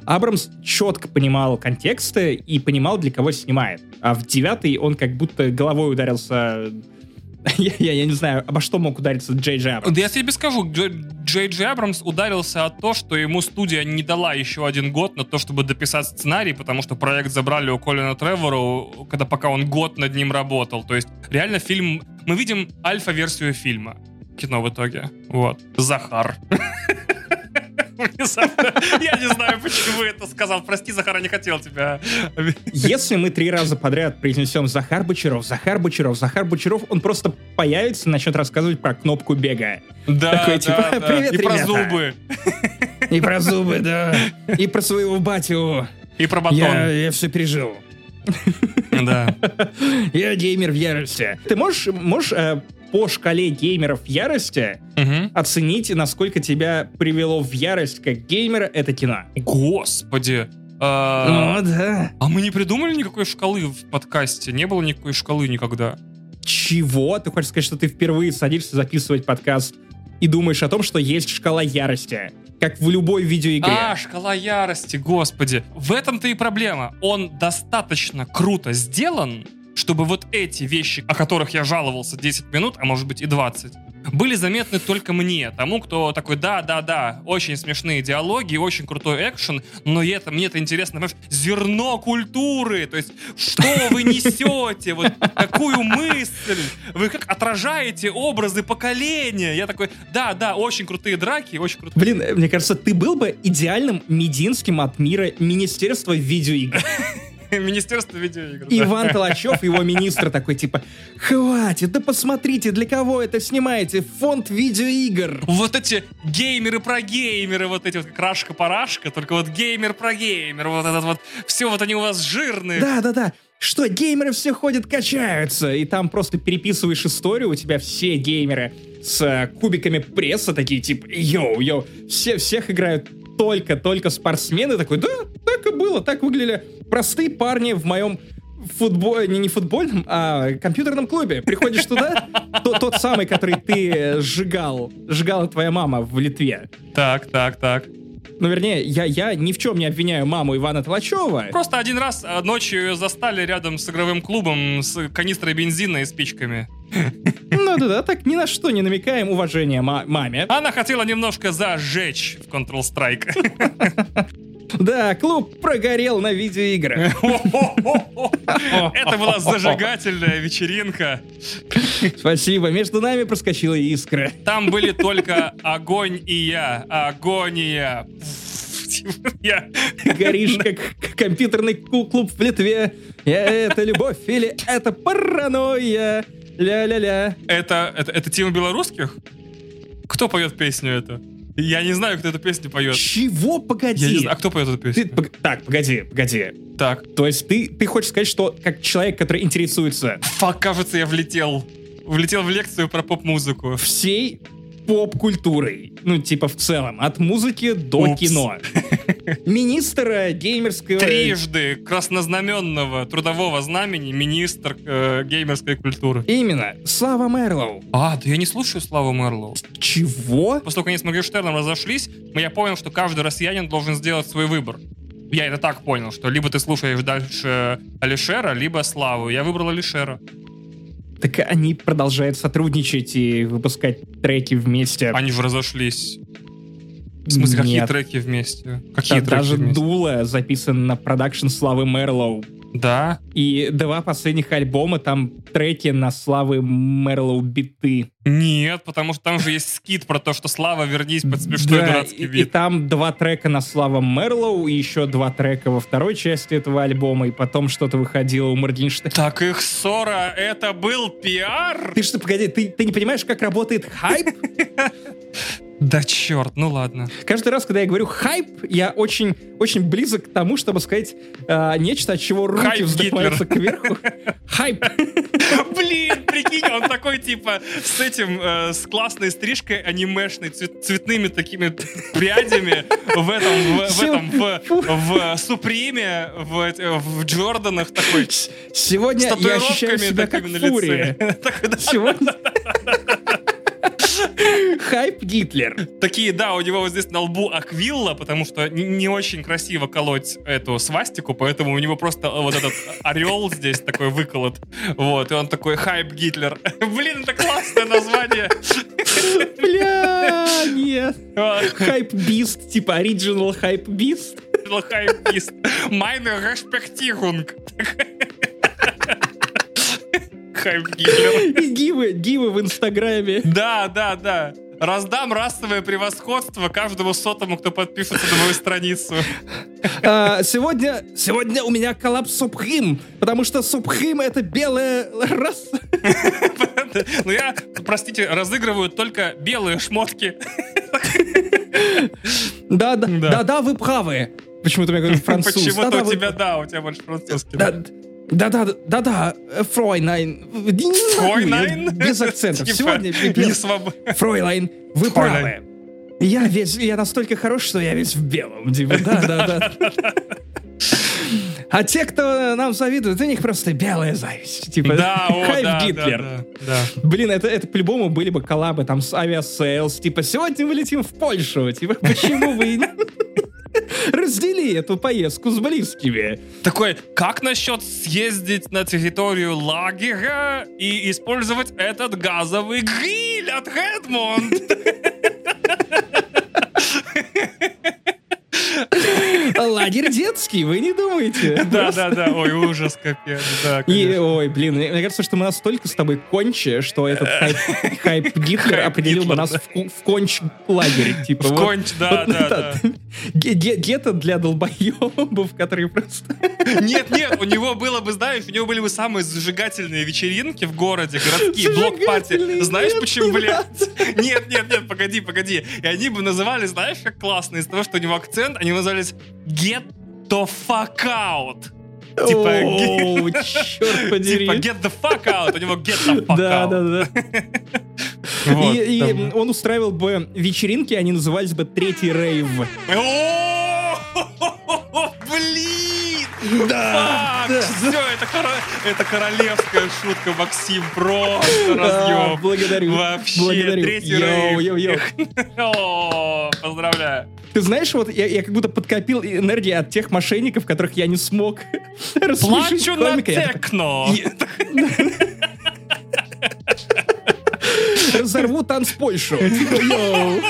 Абрамс четко понимал контексты и понимал, для кого снимает. А в 9-й он как будто головой ударился... Я не знаю, обо что мог удариться Джей Джей Абрамс. Да я тебе скажу, Джей Джей Абрамс ударился от того, что ему студия не дала еще 1 год на то, чтобы дописать сценарий, потому что проект забрали у Колина Тревора, пока он год над ним работал. То есть реально фильм... Мы видим альфа-версию фильма. Кино в итоге. Вот. Захар. Я не знаю, почему это сказал. Прости, Захар, я не хотел тебя. Если мы 3 раза подряд произнесем «Захар Бочаров», «Захар Бочаров», «Захар Бочаров», он просто появится и начнет рассказывать про кнопку бега. Да. «Привет, и ребята». Про зубы. И про зубы, да. И про своего батю. И про батон. Я все пережил. Да. Я геймер в ярости. Ты можешь по шкале геймеров ярости оценить, насколько тебя привело в ярость как геймера это кино? Господи! Да. А мы не придумали никакой шкалы в подкасте? Не было никакой шкалы никогда. Чего? Ты хочешь сказать, что ты впервые садишься записывать подкаст и думаешь о том, что есть шкала ярости? Как в любой видеоигре. Шкала ярости, господи. В этом-то и проблема. Он достаточно круто сделан, чтобы вот эти вещи, о которых я жаловался 10 минут, а может быть и 20, были заметны только мне, тому, кто такой, да, очень смешные диалоги, очень крутой экшен, но мне это интересно, понимаешь, зерно культуры, то есть, что вы несете, вот какую мысль, вы как отражаете образы поколения, я такой, да, очень крутые драки, очень крутые. Блин, мне кажется, ты был бы идеальным Мединским от мира Министерства видеоигр. Министерство видеоигр. Иван Толочев, его министр такой, типа, хватит, да посмотрите, для кого это снимаете, фонд видеоигр. Вот эти геймеры про геймеры, вот эти вот крашка-парашка, только вот геймер про геймер, вот этот вот, все вот они у вас жирные. Да-да-да. Что, геймеры все ходят, качаются, и там просто переписываешь историю, у тебя все геймеры с кубиками пресса такие, типа, йоу-йоу, всех играют только спортсмены, такой, да, так и было, так выглядели простые парни в моем не футбольном, а компьютерном клубе. Приходишь туда, тот самый, который ты сжигала твоя мама в Литве. Так. Ну, вернее, я ни в чем не обвиняю маму Ивана Толочева. Просто один раз ночью ее застали рядом с игровым клубом с канистрой бензина и спичками. Ну да, так ни на что не намекаем, уважение маме. Она хотела немножко зажечь в Counter-Strike. Да, клуб прогорел на видеоиграх. Это была зажигательная вечеринка. Спасибо, между нами проскочила искра. Там были только огонь и я. Агония. Горишь, как компьютерный клуб в Литве. Это любовь или это паранойя? Ля-ля-ля. Это тема белорусских? Кто поет песню эту? Я не знаю, кто эту песню поет. Чего? Погоди. А кто поет эту песню? Так, погоди. Так. То есть ты хочешь сказать, что как человек, который интересуется... Фак, кажется, я влетел. Влетел в лекцию про поп-музыку. Всей поп-культурой. Ну, типа, в целом. От музыки до кино. Министра геймерского... Трижды краснознаменного трудового знамени министр геймерской культуры. Именно. Слава Мэрлоу. А, да я не слушаю Славу Мэрлоу. Чего? Поскольку они с Моргенштерном разошлись, я понял, что каждый россиянин должен сделать свой выбор. Я это так понял, что либо ты слушаешь дальше Алишера, либо Славу. Я выбрал Алишера. Так они продолжают сотрудничать и выпускать треки вместе. Они же разошлись. В смысле, какие треки вместе? Какие треки даже вместе? «Дуло» записан на продакшн Славы Мэрлоу. Да? И два последних альбома, там треки на Славы Мэрлоу биты. Нет, потому что там же есть скит про то, что Слава, вернись под смешной дурацкий бит. И там два трека на Слава Мэрлоу, и еще два трека во второй части этого альбома, и потом что-то выходило у Моргенштерна. Так их ссора, это был пиар? Ты что, погоди, ты не понимаешь, как работает хайп? Да черт, ну ладно. Каждый раз, когда я говорю «хайп», я очень, очень близок к тому, чтобы сказать нечто, от чего руки хайп вздыхаются кверху. Хайп! Блин, прикинь, он такой, типа, с этим, с классной стрижкой анимешной, цветными такими прядями в Суприме, в Джорданах такой. Сегодня я ощущаю себя как фурия. Сегодня... Хайп Гитлер. Такие, да, у него вот здесь на лбу аквилла, потому что не очень красиво колоть эту свастику, поэтому у него просто вот этот орел здесь такой выколот. Вот, и он такой Хайп Гитлер. Блин, это классное название. Бля, нет. Хайп Бист, типа оригинал Хайп Бист. Хайп Бист. Майны Респектигунг. И гивы в Инстаграме. Да. Раздам расовое превосходство каждому сотому, кто подпишется на мою страницу. Сегодня у меня коллапс Субхим, потому что Субхим — это белая раса. Ну я, простите, разыгрываю только белые шмотки. Да, вы правы. Почему-то я говорю француз. Почему-то у тебя больше французский. Да, Фройлайн. Фройлайн? Без акцентов. Сегодня Фройлайн, вы правы. Я настолько хорош, что я весь в белом, Дима. Да. А те, кто нам завидует, у них просто белая зависть. Типа, Хайп Гитлер. Блин, это по-любому были бы коллабы там с авиасейлс. Типа, сегодня мы летим в Польшу. Типа, почему вы... Раздели эту поездку с близкими. Такой, как насчет съездить на территорию лагеря и использовать этот газовый гриль от Редмонд? Шнайдер детский, вы не думаете. Да-да-да, ой, ужас какой. Ой, блин, мне кажется, что мы настолько с тобой кончи, что этот хайп Гитлер определил бы нас в конч-лагерь. В конч, да-да-да. Гетто для долбоебов, которые просто... Нет-нет, у него было бы, знаешь, у него были бы самые зажигательные вечеринки в городе, городские, блок-партии. Знаешь, почему, блядь? Нет-нет-нет, погоди. И они бы называли, знаешь, как классно, из-за того, что у него акцент, они назывались «Get the fuck out». Типа, черт подери. Типа «Get the fuck out», у него «Get the fuck out». Да. Вот, и он устраивал бы вечеринки, они назывались бы «Третий рейв». О, блин! Да! Фак, да. Все, это королевская шутка, Максим, просто разъем. Благодарю. Третий рейв. Поздравляю. Ты знаешь, вот я как будто подкопил энергии от тех мошенников, которых я не смог рассмешить комика. Плачу на текно! Разорву танцпольшу. Ну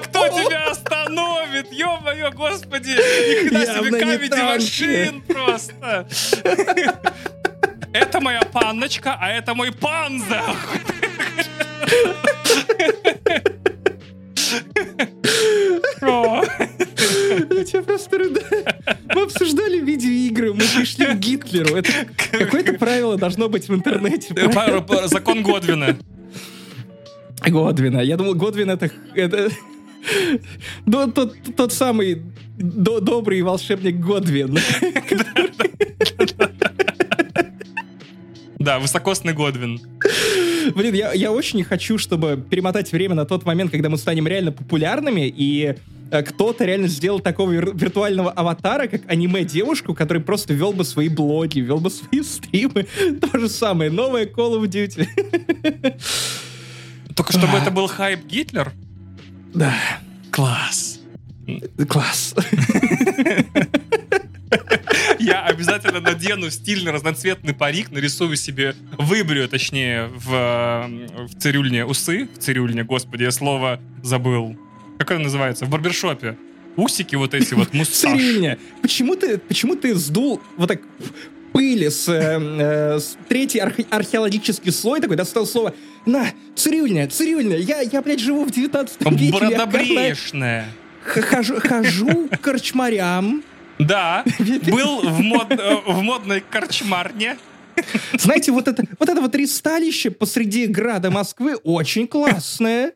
кто тебя остановит? Ё-моё, господи! Нихрена себе камеди-машин просто! Это моя панночка, а это мой панза! Я тебя просто рыдаю. Мы обсуждали видеоигры, мы пришли к Гитлеру. Это какое-то правило должно быть в интернете. Закон Годвина. Годвина. Я думал, Годвин это... Тот самый добрый волшебник Годвин. Да, высокосный Годвин. Блин, я очень хочу, чтобы перемотать время на тот момент, когда мы станем реально популярными, и кто-то реально сделал такого виртуального аватара, как аниме-девушку, который просто вел бы свои блоги, вел бы свои стримы. То же самое, новое Call of Duty. Только чтобы это был хайп Гитлер? Да. Класс. Я обязательно надену стильный разноцветный парик, нарисую себе, выбрю, точнее, в цирюльне усы. В цирюльне, господи, я слово забыл. Как она называется? В барбершопе. Усики вот эти вот, мусташ. Цирюльня. Почему ты сдул вот так... пыли с третий археологический слой такой, достал слово «На, цирюльня, я, блядь, живу в 19 веке». Бродобрешная. Хожу к корчмарям. Да, был в модной корчмарне. Знаете, вот это вот ристалище посреди града Москвы очень классное.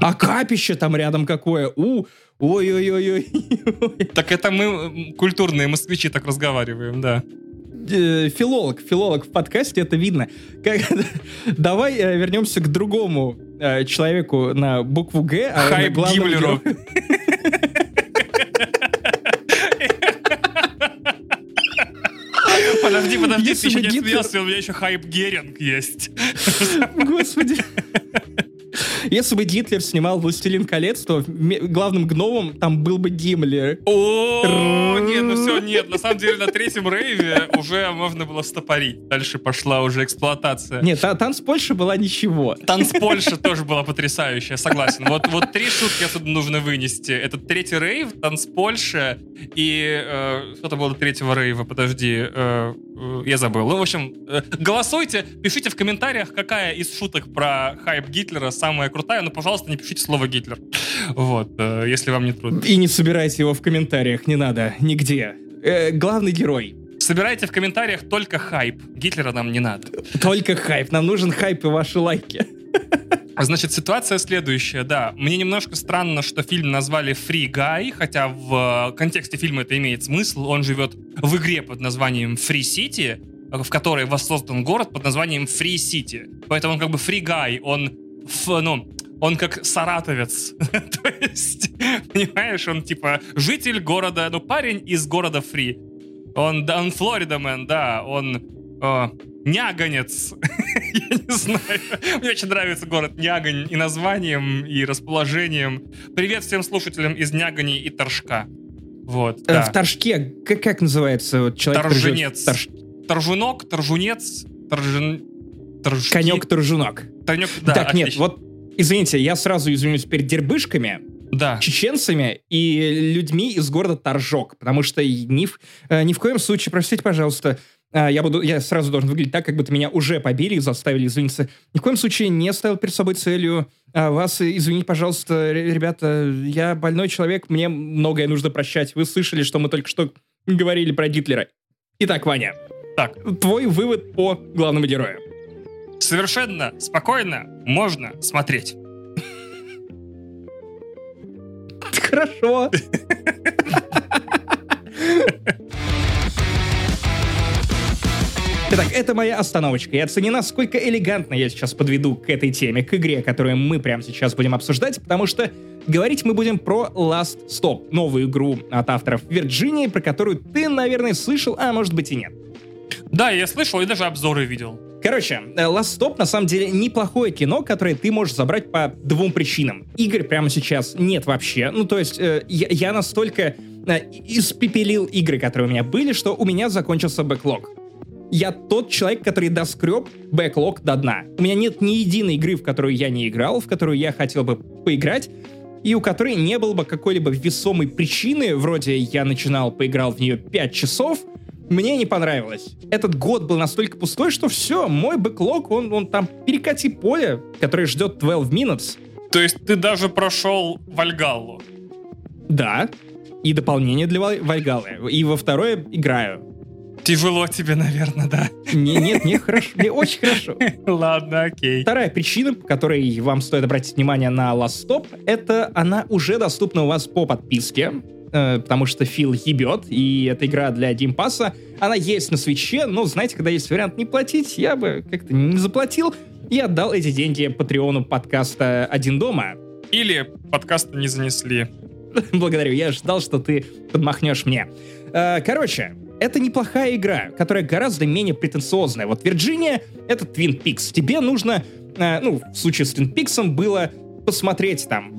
А капище там рядом какое. Ой-ой-ой. Так это мы, культурные москвичи, так разговариваем, да. Филолог в подкасте, это видно. Давай вернемся к другому человеку на букву «Г». Хайп Гиммлеру. Подожди, ты еще не смеялся, у меня еще хайп Геринг есть. Господи. Если бы Гитлер снимал «Властелин колец», то главным гномом там был бы Гиммлер. О, нет. На самом деле на третьем рейве уже можно было стопорить. Дальше пошла уже эксплуатация. Нет, танцпольша была ничего. Танцпольша тоже была потрясающая, согласен. Вот три шутки отсюда нужно вынести. Это третий рейв, танцпольша и... что-то было до третьего рейва, подожди... я забыл. Ну, в общем, голосуйте, пишите в комментариях, какая из шуток про хайп Гитлера самая крутая, но, пожалуйста, не пишите слово «Гитлер». Вот, если вам не трудно. И не собирайте его в комментариях, не надо, нигде. Главный герой. Собирайте в комментариях только хайп. Гитлера нам не надо. Только хайп, нам нужен хайп и ваши лайки. Значит, ситуация следующая, да. Мне немножко странно, что фильм назвали Free Guy, хотя в контексте фильма это имеет смысл. Он живет в игре под названием Free City, в которой воссоздан город под названием Free City. Поэтому он как бы Free Guy, он как саратовец. То есть, понимаешь, он типа житель города, парень из города Free. Он Флоридамен, да, он Няганец. Я не знаю. Мне очень нравится город Нягань и названием, и расположением. Привет всем слушателям из Нягани и Торжка. Вот, да. В Торжке как называется человек? Торженец. Торжунок, торжунец, торжки. Конек-торжунок. Так, отлично. Нет, вот, извините, я сразу извинюсь перед дербышками. да. чеченцами и людьми из города Торжок, потому что ни в коем случае, простите, пожалуйста, я сразу должен выглядеть так, как будто меня уже побили и заставили извиниться. Ни в коем случае не ставил перед собой целью вас извинить, пожалуйста, ребята, я больной человек, мне многое нужно прощать. Вы слышали, что мы только что говорили про Гитлера. Итак, Ваня, так, твой вывод по главному герою. Совершенно спокойно можно смотреть. Хорошо. Итак, это моя остановочка. И оцени, насколько элегантно я сейчас подведу к этой теме, к игре, которую мы прямо сейчас будем обсуждать, потому что говорить мы будем про Last Stop, новую игру от авторов Virginia, про которую ты, наверное, слышал, а может быть и нет. Да, я слышал и даже обзоры видел. Короче, Last Stop на самом деле неплохое кино, которое ты можешь забрать по двум причинам. Игр прямо сейчас нет вообще. Ну, то есть я настолько испепелил игры, которые у меня были, что у меня закончился бэклог. Я тот человек, который доскреб бэклог до дна. У меня нет ни единой игры, в которую я не играл, в которую я хотел бы поиграть, и у которой не было бы какой-либо весомой причины, вроде я поиграл в нее 5 часов, мне не понравилось. Этот год был настолько пустой, что все, мой бэклог, он там перекати поле, которое ждет 12 Minutes. То есть ты даже прошел Вальгаллу? Да, и дополнение для Вальгаллы. И во второе играю. Тяжело тебе, наверное, да? Нет, мне хорошо, мне очень хорошо. Ладно, окей. Вторая причина, по которой вам стоит обратить внимание на Last Stop, это она уже доступна у вас по подписке, потому что Фил ебет, и эта игра для геймпасса, она есть на Свитче, но, знаете, когда есть вариант не платить, я бы как-то не заплатил и отдал эти деньги патреону подкаста «Один дома». Или подкаст не занесли. Благодарю, я ждал, что ты подмахнешь мне. Короче, это неплохая игра, которая гораздо менее претенциозная. Вот Virginia — это Twin Peaks. Тебе нужно, в случае с Twin Peaks было посмотреть там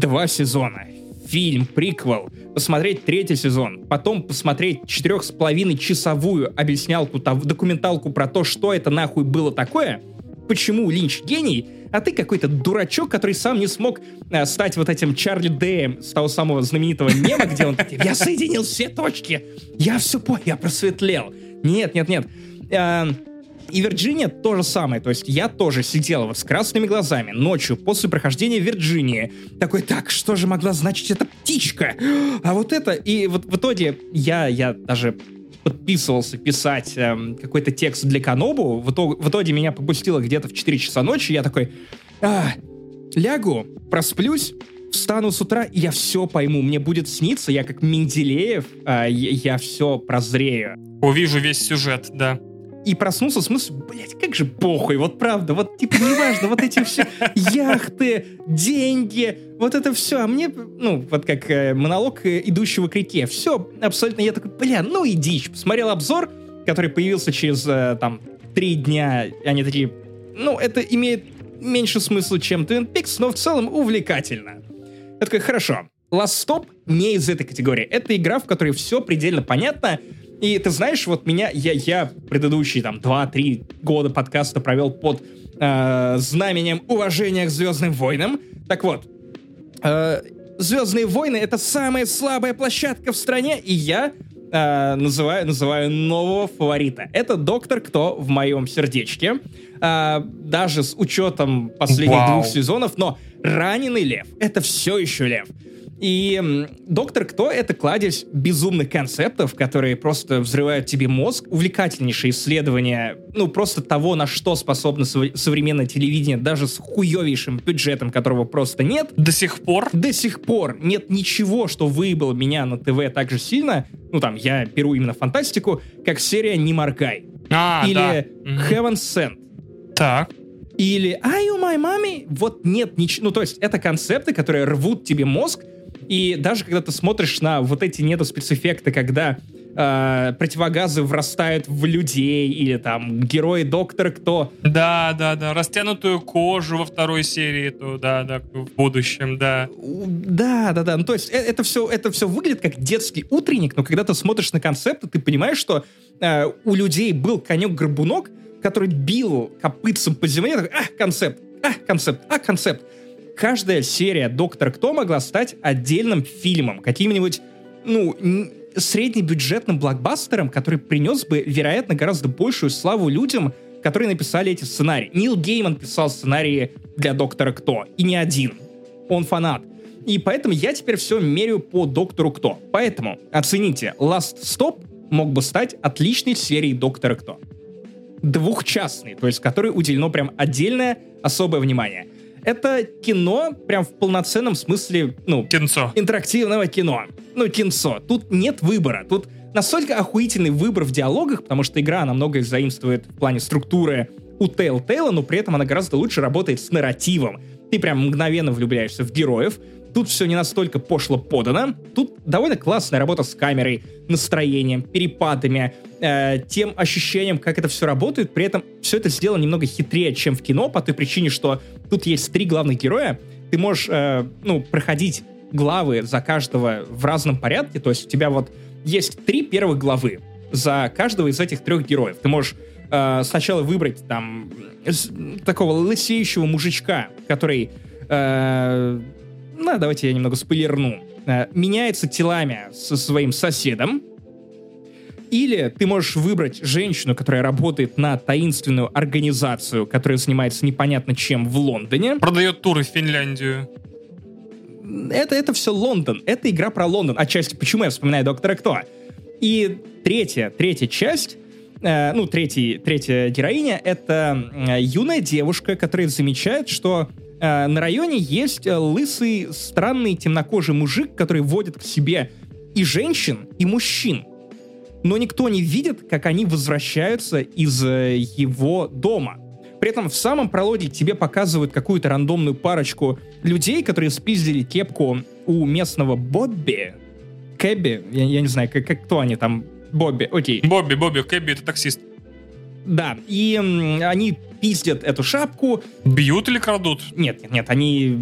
2 сезона, фильм, приквел, посмотреть 3-й сезон, потом посмотреть 4,5-часовую объяснялку, документалку про то, что это нахуй было такое, почему Линч гений, а ты какой-то дурачок, который сам не смог стать вот этим Чарли Дэем с того самого знаменитого мема, где он такой: я соединил все точки, я все понял, я просветлел. Нет. И Virginia то же самое, то есть я тоже сидел вот с красными глазами ночью после прохождения Virginia, такой: так, что же могла значить эта птичка? А вот это, и вот в итоге я даже подписывался писать какой-то текст для Канобу, в итоге меня попустило где-то в 4 часа ночи, я такой: лягу, просплюсь, встану с утра, и я все пойму, мне будет сниться, я как Менделеев, я все прозрею. Увижу весь сюжет, да. И проснулся с мыслью: блять, как же похуй, вот правда, вот типа неважно, вот эти все яхты, деньги, вот это все, а мне, вот как монолог идущего к реке, все абсолютно, я такой: бля, и дичь. Посмотрел обзор, который появился через, 3 дня, они такие: это имеет меньше смысла, чем Twin Peaks, но в целом увлекательно. Я такой: хорошо, Last Stop не из этой категории, это игра, в которой все предельно понятно. И ты знаешь, вот меня, я предыдущие 2-3 года подкаста провел под знаменем уважения к «Звездным войнам». Так вот, «Звездные войны» — это самая слабая площадка в стране, и я называю нового фаворита. Это «Доктор Кто» в моем сердечке, даже с учетом последних 2 сезонов, но «Раненый лев» — это все еще лев. И «Доктор Кто» — это кладезь безумных концептов, которые просто взрывают тебе мозг. Увлекательнейшее исследование, просто того, на что способно современное телевидение, даже с хуевейшим бюджетом, которого просто нет. До сих пор нет ничего, что выебало меня на ТВ так же сильно, я беру именно фантастику, как серия «Не моргай». Или да. «Heaven's Sent». Так. Или «Are you my mommy?» Вот нет ничего. То есть это концепты, которые рвут тебе мозг. И даже когда ты смотришь на вот эти недоспецэффекты, когда противогазы врастают в людей, или герои Доктора Кто. Да, растянутую кожу во 2-й серии, в будущем, да. Да, то есть это все выглядит как детский утренник, но когда ты смотришь на концепты, ты понимаешь, что у людей был конек-горбунок, который бил копытцем по земле, такой: концепт, концепт. каждая серия «Доктора Кто» могла стать отдельным фильмом, каким-нибудь, ну, среднебюджетным блокбастером, который принес бы, вероятно, гораздо большую славу людям, которые написали эти сценарии. Нил Гейман писал сценарии для «Доктора Кто», и не один. Он фанат. И поэтому я теперь все меряю по «Доктору Кто». Поэтому оцените, Last Stop мог бы стать отличной серией «Доктора Кто». Двухчастной, то есть которой уделено прям отдельное особое внимание. Это кино прям в полноценном смысле, ну... кинцо. Интерактивного кино. Ну, кинцо. Тут нет выбора. Тут настолько охуительный выбор в диалогах, потому что игра, она многое заимствует в плане структуры у Telltale, но при этом она гораздо лучше работает с нарративом. Ты прям мгновенно влюбляешься в героев. Тут все не настолько пошло подано. Тут довольно классная работа с камерой, настроением, перепадами, тем ощущением, как это все работает. При этом все это сделано немного хитрее, чем в кино, по той причине, что тут есть три главных героя. Ты можешь, проходить главы за каждого в разном порядке. То есть у тебя вот есть три первых главы за каждого из этих трех героев. Ты можешь сначала выбрать там такого лысеющего мужичка, который... давайте я немного спойлерну. Меняется телами со своим соседом. Или ты можешь выбрать женщину, которая работает на таинственную организацию, которая занимается непонятно чем в Лондоне. Продает туры в Финляндию. Это все Лондон. Это игра про Лондон. Отчасти почему я вспоминаю «Доктора Кто». И третья часть... третья героиня — это юная девушка, которая замечает, что на районе есть лысый, странный, темнокожий мужик, который водит к себе и женщин, и мужчин. Но никто не видит, как они возвращаются из его дома. При этом в самом прологе тебе показывают какую-то рандомную парочку людей, которые спиздили кепку у местного Бобби. Кэбби, я не знаю, кто они там. Бобби, окей. Бобби, Кэбби — это таксист. Да, и они пиздят эту шапку. Бьют или крадут? Нет, они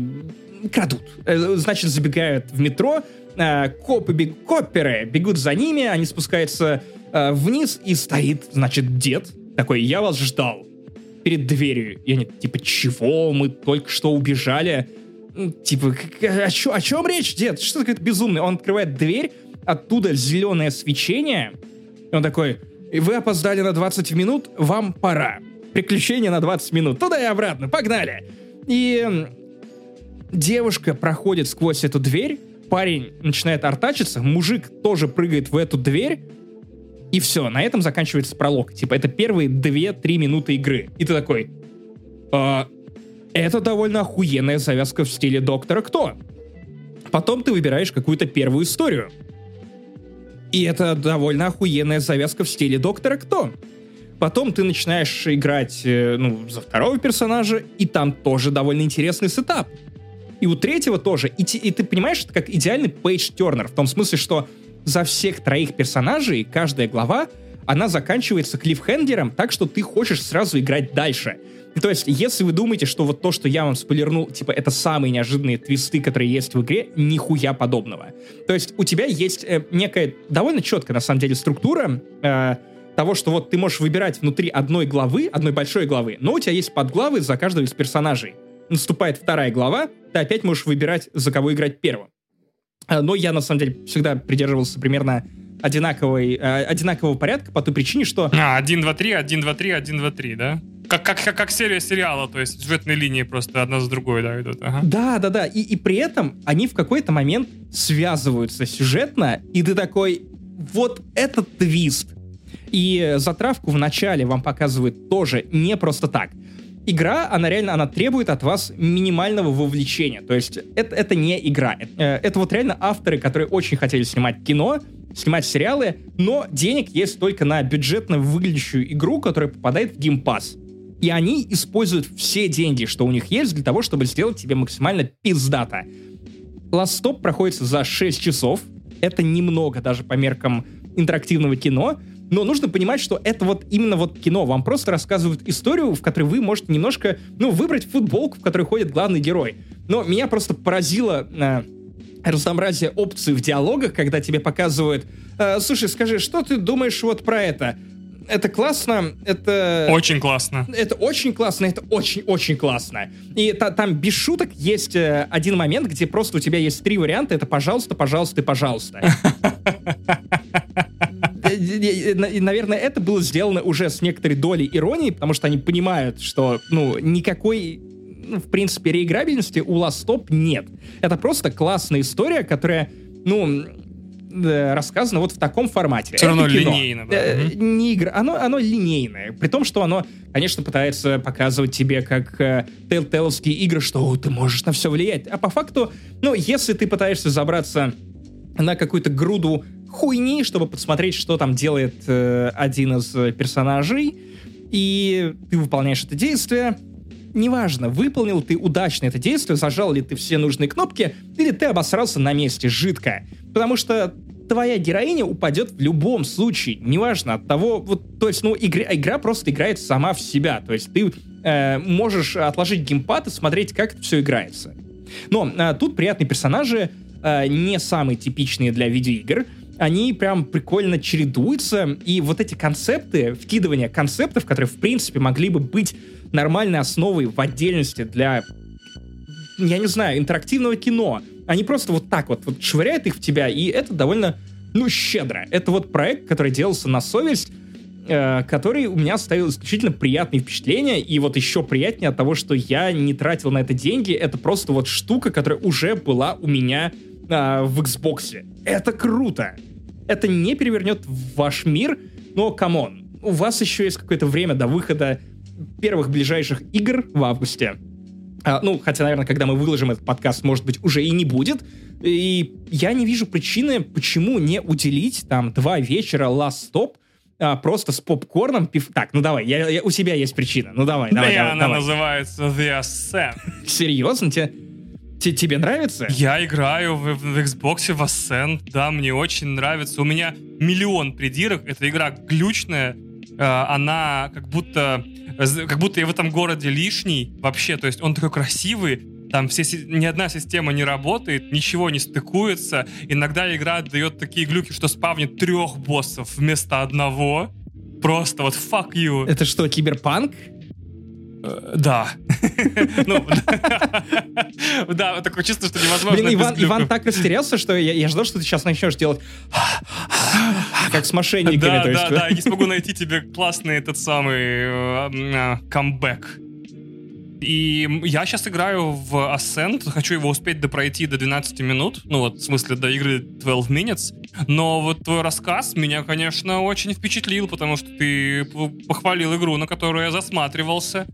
крадут. Значит, забегают в метро, копперы бегут за ними, они спускаются вниз, и стоит, значит, дед такой: «Я вас ждал» перед дверью. И они типа: «Чего? Мы только что убежали». Типа: о чем речь, дед? Что такое безумное? Он открывает дверь, оттуда зеленое свечение, и он такой: «Вы опоздали на 20 минут, вам пора. Приключения на 20 минут. Туда и обратно, погнали!» И девушка проходит сквозь эту дверь, парень начинает артачиться, мужик тоже прыгает в эту дверь, и все, на этом заканчивается пролог. Типа, это первые 2-3 минуты игры. И ты такой: это довольно охуенная завязка в стиле «Доктора Кто». Потом ты выбираешь какую-то первую историю. И это довольно охуенная завязка в стиле «Доктора Кто». Потом ты начинаешь играть за второго персонажа, и там тоже довольно интересный сетап. И у третьего тоже. И ты понимаешь, это как идеальный пейдж-тернер, в том смысле, что за всех троих персонажей каждая глава, она заканчивается клиффхенгером, так что ты хочешь сразу играть дальше. И то есть, если вы думаете, что вот то, что я вам спойлернул, типа, это самые неожиданные твисты, которые есть в игре, нихуя подобного. То есть у тебя есть некая довольно четкая, на самом деле, структура того, что вот ты можешь выбирать внутри одной главы, одной большой главы, но у тебя есть подглавы за каждого из персонажей. Наступает вторая глава, ты опять можешь выбирать, за кого играть первым. Но я, на самом деле, всегда придерживался примерно одинакового порядка по той причине, что... 1, 2, 3, 1, 2, 3, 1, 2, 3, да? Как серия сериала, то есть сюжетные линии просто одна за другой, да, идут. Ага. Да. И при этом они в какой-то момент связываются сюжетно, и ты такой: вот этот твист. И затравку в начале вам показывают тоже не просто так. Игра, она реально требует от вас минимального вовлечения. То есть это не игра. Это вот реально авторы, которые очень хотели снимать кино, снимать сериалы, но денег есть только на бюджетно выглядящую игру, которая попадает в Game Pass. И они используют все деньги, что у них есть, для того, чтобы сделать тебе максимально пиздато. Last Stop проходится за 6 часов. Это немного даже по меркам интерактивного кино. Но нужно понимать, что это вот именно вот кино. Вам просто рассказывают историю, в которой вы можете немножко, выбрать футболку, в которой ходит главный герой. Но меня просто поразило разнообразие опций в диалогах, когда тебе показывают: слушай, скажи, что ты думаешь вот про это? это классно, это... Очень классно. Это очень классно, это очень-очень классно. И там без шуток есть один момент, где просто у тебя есть три варианта. Это пожалуйста, пожалуйста и пожалуйста. И, наверное, это было сделано уже с некоторой долей иронии, потому что они понимают, что, ну, никакой, ну, в принципе, реиграбельности у Last Stop нет. Это просто классная история, которая, ну... рассказано вот в таком формате. Все равно линейно. Да. Не игра, оно линейное. При том, что оно, конечно, пытается показывать тебе, как Telltale-ские игры, что ты можешь на все влиять. А по факту, ну, если ты пытаешься забраться на какую-то груду хуйни, чтобы посмотреть, что там делает один из персонажей, и ты выполняешь это действие, неважно, выполнил ты удачно это действие, зажал ли ты все нужные кнопки, или ты обосрался на месте жидко. Потому что твоя героиня упадет в любом случае, неважно от того, вот, то есть, ну, игра просто играет сама в себя, то есть ты можешь отложить геймпад и смотреть, как это все играется. Но тут приятные персонажи, не самые типичные для видеоигр, они прям прикольно чередуются, и вот эти концепты, вкидывание концептов, которые, в принципе, могли бы быть нормальной основой в отдельности для, я не знаю, интерактивного кино, они просто вот так вот швыряют их в тебя, и это довольно, ну, щедро. Это вот проект, который делался на совесть, который у меня оставил исключительно приятные впечатления, и вот еще приятнее от того, что я не тратил на это деньги, это просто вот штука, которая уже была у меня в Xbox'е. Это круто! Это не перевернет ваш мир, но, камон, у вас еще есть какое-то время до выхода первых ближайших игр в августе. Ну, хотя, наверное, когда мы выложим этот подкаст, может быть, уже и не будет. И я не вижу причины, почему не уделить там 2 вечера Last Stop просто с попкорном. Так, ну давай, я, у тебя есть причина. Ну давай, давай, да, давай. Она давай. Называется The Ascent. Серьезно? Тебе нравится? Я играю в Xbox в Ascent. Да, мне очень нравится. У меня миллион придирок. Эта игра глючная. Она как будто я в этом городе лишний вообще, то есть он такой красивый, там все, ни одна система не работает, ничего не стыкуется, иногда игра дает такие глюки, что спавнит 3 боссов вместо 1, просто вот fuck you. Это что, киберпанк? Да. Да, такое чувство, что невозможно. Блин, Иван так растерялся, что я ждал, что ты сейчас начнешь делать как с мошенниками. Да, не смогу найти тебе классный этот самый камбэк. И я сейчас играю в Ascent, хочу его успеть допройти до 12 минут, ну вот, в смысле, до игры 12 Minutes, но вот твой рассказ меня, конечно, очень впечатлил, потому что ты похвалил игру, на которую я засматривался.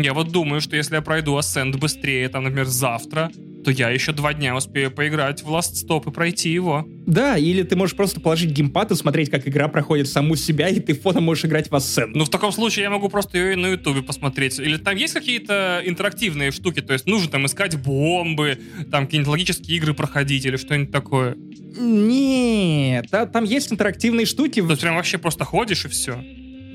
Я вот думаю, что если я пройду Ascent быстрее, там, например, завтра, то я еще 2 дня успею поиграть в Last Stop и пройти его. Да, или ты можешь просто положить геймпад и смотреть, как игра проходит саму себя, и ты фоном можешь играть в Ascent. Ну, в таком случае я могу просто ее и на Ютубе посмотреть. Или там есть какие-то интерактивные штуки, то есть нужно там искать бомбы, там какие-нибудь логические игры проходить или что-нибудь такое. Нет, там есть интерактивные штуки. То есть прям вообще просто ходишь и все.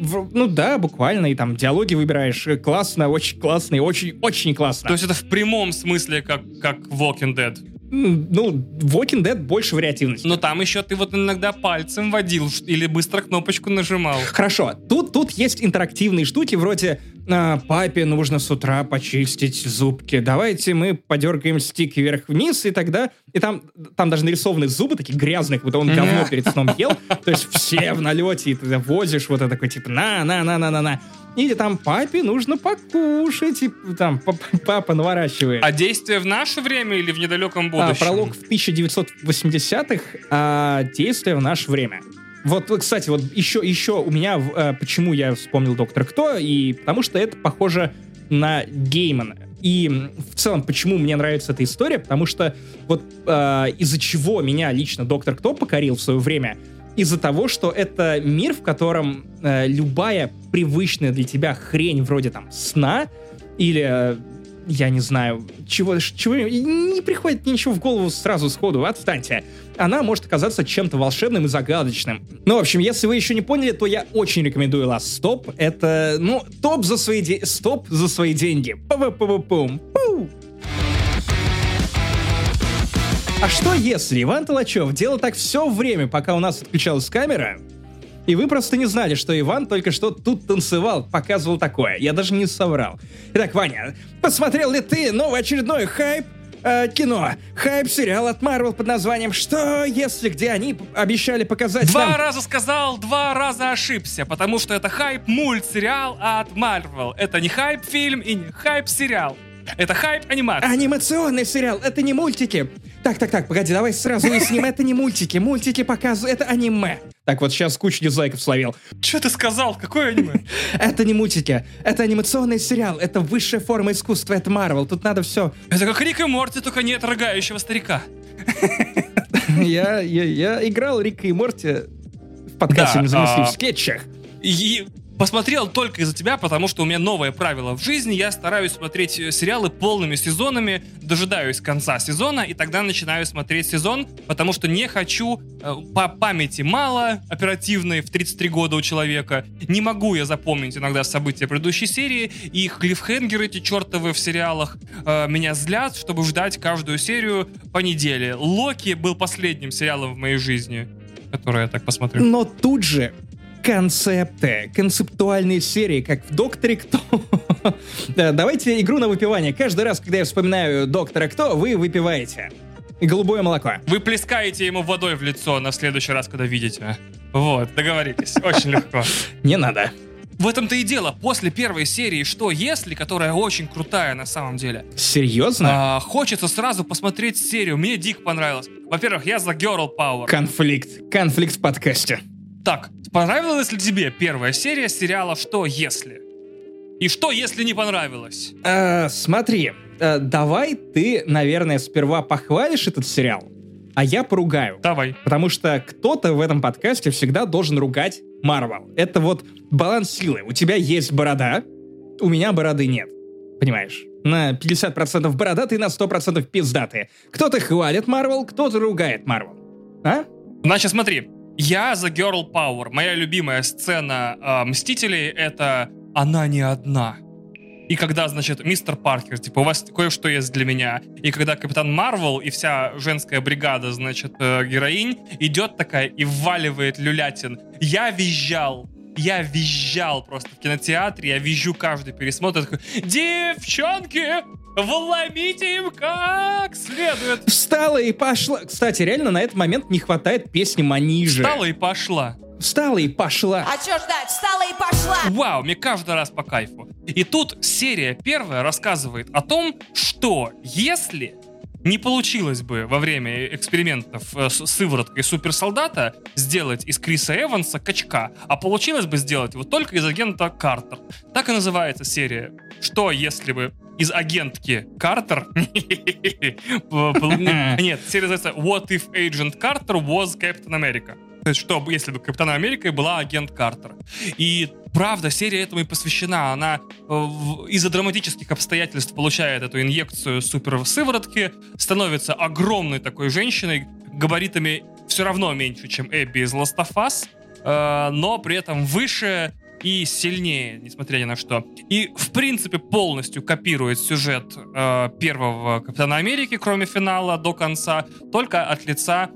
Ну да, буквально, и там диалоги выбираешь. Классно, очень классно и очень-очень классно. То есть это в прямом смысле как Walking Dead? Ну, Walking Dead больше вариативности. Но там еще ты вот иногда пальцем водил или быстро кнопочку нажимал. Хорошо, тут есть интерактивные штуки вроде «Папе нужно с утра почистить зубки, давайте мы подергаем стик вверх-вниз», и тогда... И там даже нарисованы зубы такие грязные, как будто он говно перед сном ел. То есть все в налете, и ты возишь вот это такой типа «на-на-на-на-на-на». Или там «папе нужно покушать», и там папа наворачивает. А действие в наше время или в недалеком будущем? Пролог в 1980-х, а действие в наше время. Вот, кстати, вот еще у меня... Почему я вспомнил «Доктор Кто», и потому что это похоже на Геймана. И в целом, почему мне нравится эта история, потому что вот из-за чего меня лично «Доктор Кто» покорил в свое время... Из-за того, что это мир, в котором любая привычная для тебя хрень вроде там сна или, я не знаю, чего не приходит ничего в голову сразу сходу, отстаньте. Она может оказаться чем-то волшебным и загадочным. Ну, в общем, если вы еще не поняли, то я очень рекомендую Last Stop. Это, ну, стоп за свои деньги. Пу-пу-пу-пум. А что если Иван Толочев делал так все время, пока у нас отключалась камера, И вы просто не знали, что Иван только что тут танцевал, показывал такое. Я даже не соврал. Итак, Ваня, посмотрел ли ты новый очередной хайп кино? Хайп-сериал от Marvel под названием «Что если?», где они обещали показать раза сказал, два раза ошибся, потому что это хайп-мультсериал от Marvel. Это не хайп-фильм и не хайп-сериал. Это хайп-анимация. Анимационный сериал, это не мультики. Так, погоди, давай сразу выясним, это не мультики. Мультики показывают, это аниме. Так вот, сейчас кучу дизлайков словил. Че ты сказал? Какое аниме? Это не мультики, это анимационный сериал, это высшая форма искусства, это Marvel, тут надо все. Это как Рик и Морти, только нет рогающего старика. Я играл Рика и Морти в подкасте «Независимых скетчах». Посмотрел только из-за тебя, потому что у меня новое правило в жизни. Я стараюсь смотреть сериалы полными сезонами, дожидаюсь конца сезона, и тогда начинаю смотреть сезон, потому что не хочу, по памяти мало оперативной в 33 года у человека. Не могу я запомнить иногда события предыдущей серии, и клиффхенгеры эти чертовы в сериалах меня злят, чтобы ждать каждую серию по неделе. Локи был последним сериалом в моей жизни, который я так посмотрю. Но тут же концепты, концептуальные серии, как в «Докторе Кто». Давайте игру на выпивание. Каждый раз, когда я вспоминаю «Доктора Кто», вы выпиваете голубое молоко. Вы плескаете ему водой в лицо на следующий раз, когда видите. Вот, договорились. Очень легко. Не надо. В этом-то и дело. После первой серии «Что если?», которая очень крутая на самом деле. Серьезно? Хочется сразу посмотреть серию. Мне дико понравилось. Во-первых, я за Girl Power. Конфликт. Конфликт в подкасте. Так, понравилась ли тебе первая серия сериала «Что если?», и что если не понравилось? Смотри, давай ты, наверное, сперва похвалишь этот сериал, а я поругаю. Давай. Потому что кто-то в этом подкасте всегда должен ругать Marvel. Это вот баланс силы. У тебя есть борода, у меня бороды нет. Понимаешь? На 50% бородатые, на 100% пиздатые. Кто-то хвалит Marvel, кто-то ругает Marvel. А? Значит, смотри. Я за Girl Power. Моя любимая сцена «Мстителей» — это «Она не одна». И когда, значит, мистер Паркер, типа, у вас кое-что есть для меня. И когда Капитан Марвел и вся женская бригада, значит, героинь, идет такая и вваливает люлятин. Я визжал просто в кинотеатре, я визжу каждый пересмотр. Я такой: девчонки, вломите им как следует. Встала и пошла. Кстати, реально на этот момент не хватает песни «Маниже». Встала и пошла. А чё ждать? Встала и пошла. Вау, мне каждый раз по кайфу. И тут серия первая рассказывает о том, что если не получилось бы во время экспериментов с сывороткой суперсолдата сделать из Криса Эванса качка, а получилось бы сделать его только из агента Картер. Так и называется серия «Что если бы из агентки Картер?» Нет, серия называется «What if Agent Carter was Captain America?». То есть, что если бы Капитана Америка была агент Картер. И правда, серия этому и посвящена. Она из-за драматических обстоятельств получает эту инъекцию суперсыворотки, становится огромной такой женщиной, габаритами все равно меньше, чем Эбби из Last Stop, но при этом выше и сильнее, несмотря ни на что. И, в принципе, полностью копирует сюжет первого Капитана Америки, кроме финала, до конца, только от лица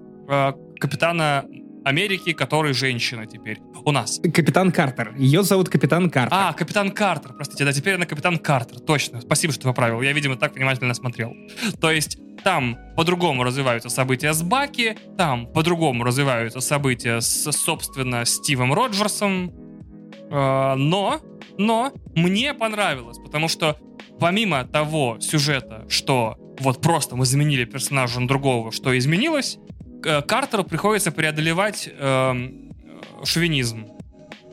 Капитана Америки, который женщина теперь у нас. Капитан Картер. Ее зовут Капитан Картер. А, Капитан Картер, простите, да, теперь она Капитан Картер, точно. Спасибо, что поправил. Я, видимо, так внимательно смотрел. То есть там по-другому развиваются события с Баки, там по-другому развиваются события с, собственно, Стивом Роджерсом. Но мне понравилось, потому что помимо того сюжета, что вот просто мы заменили персонажа на другого, что изменилось, Картеру приходится преодолевать шовинизм.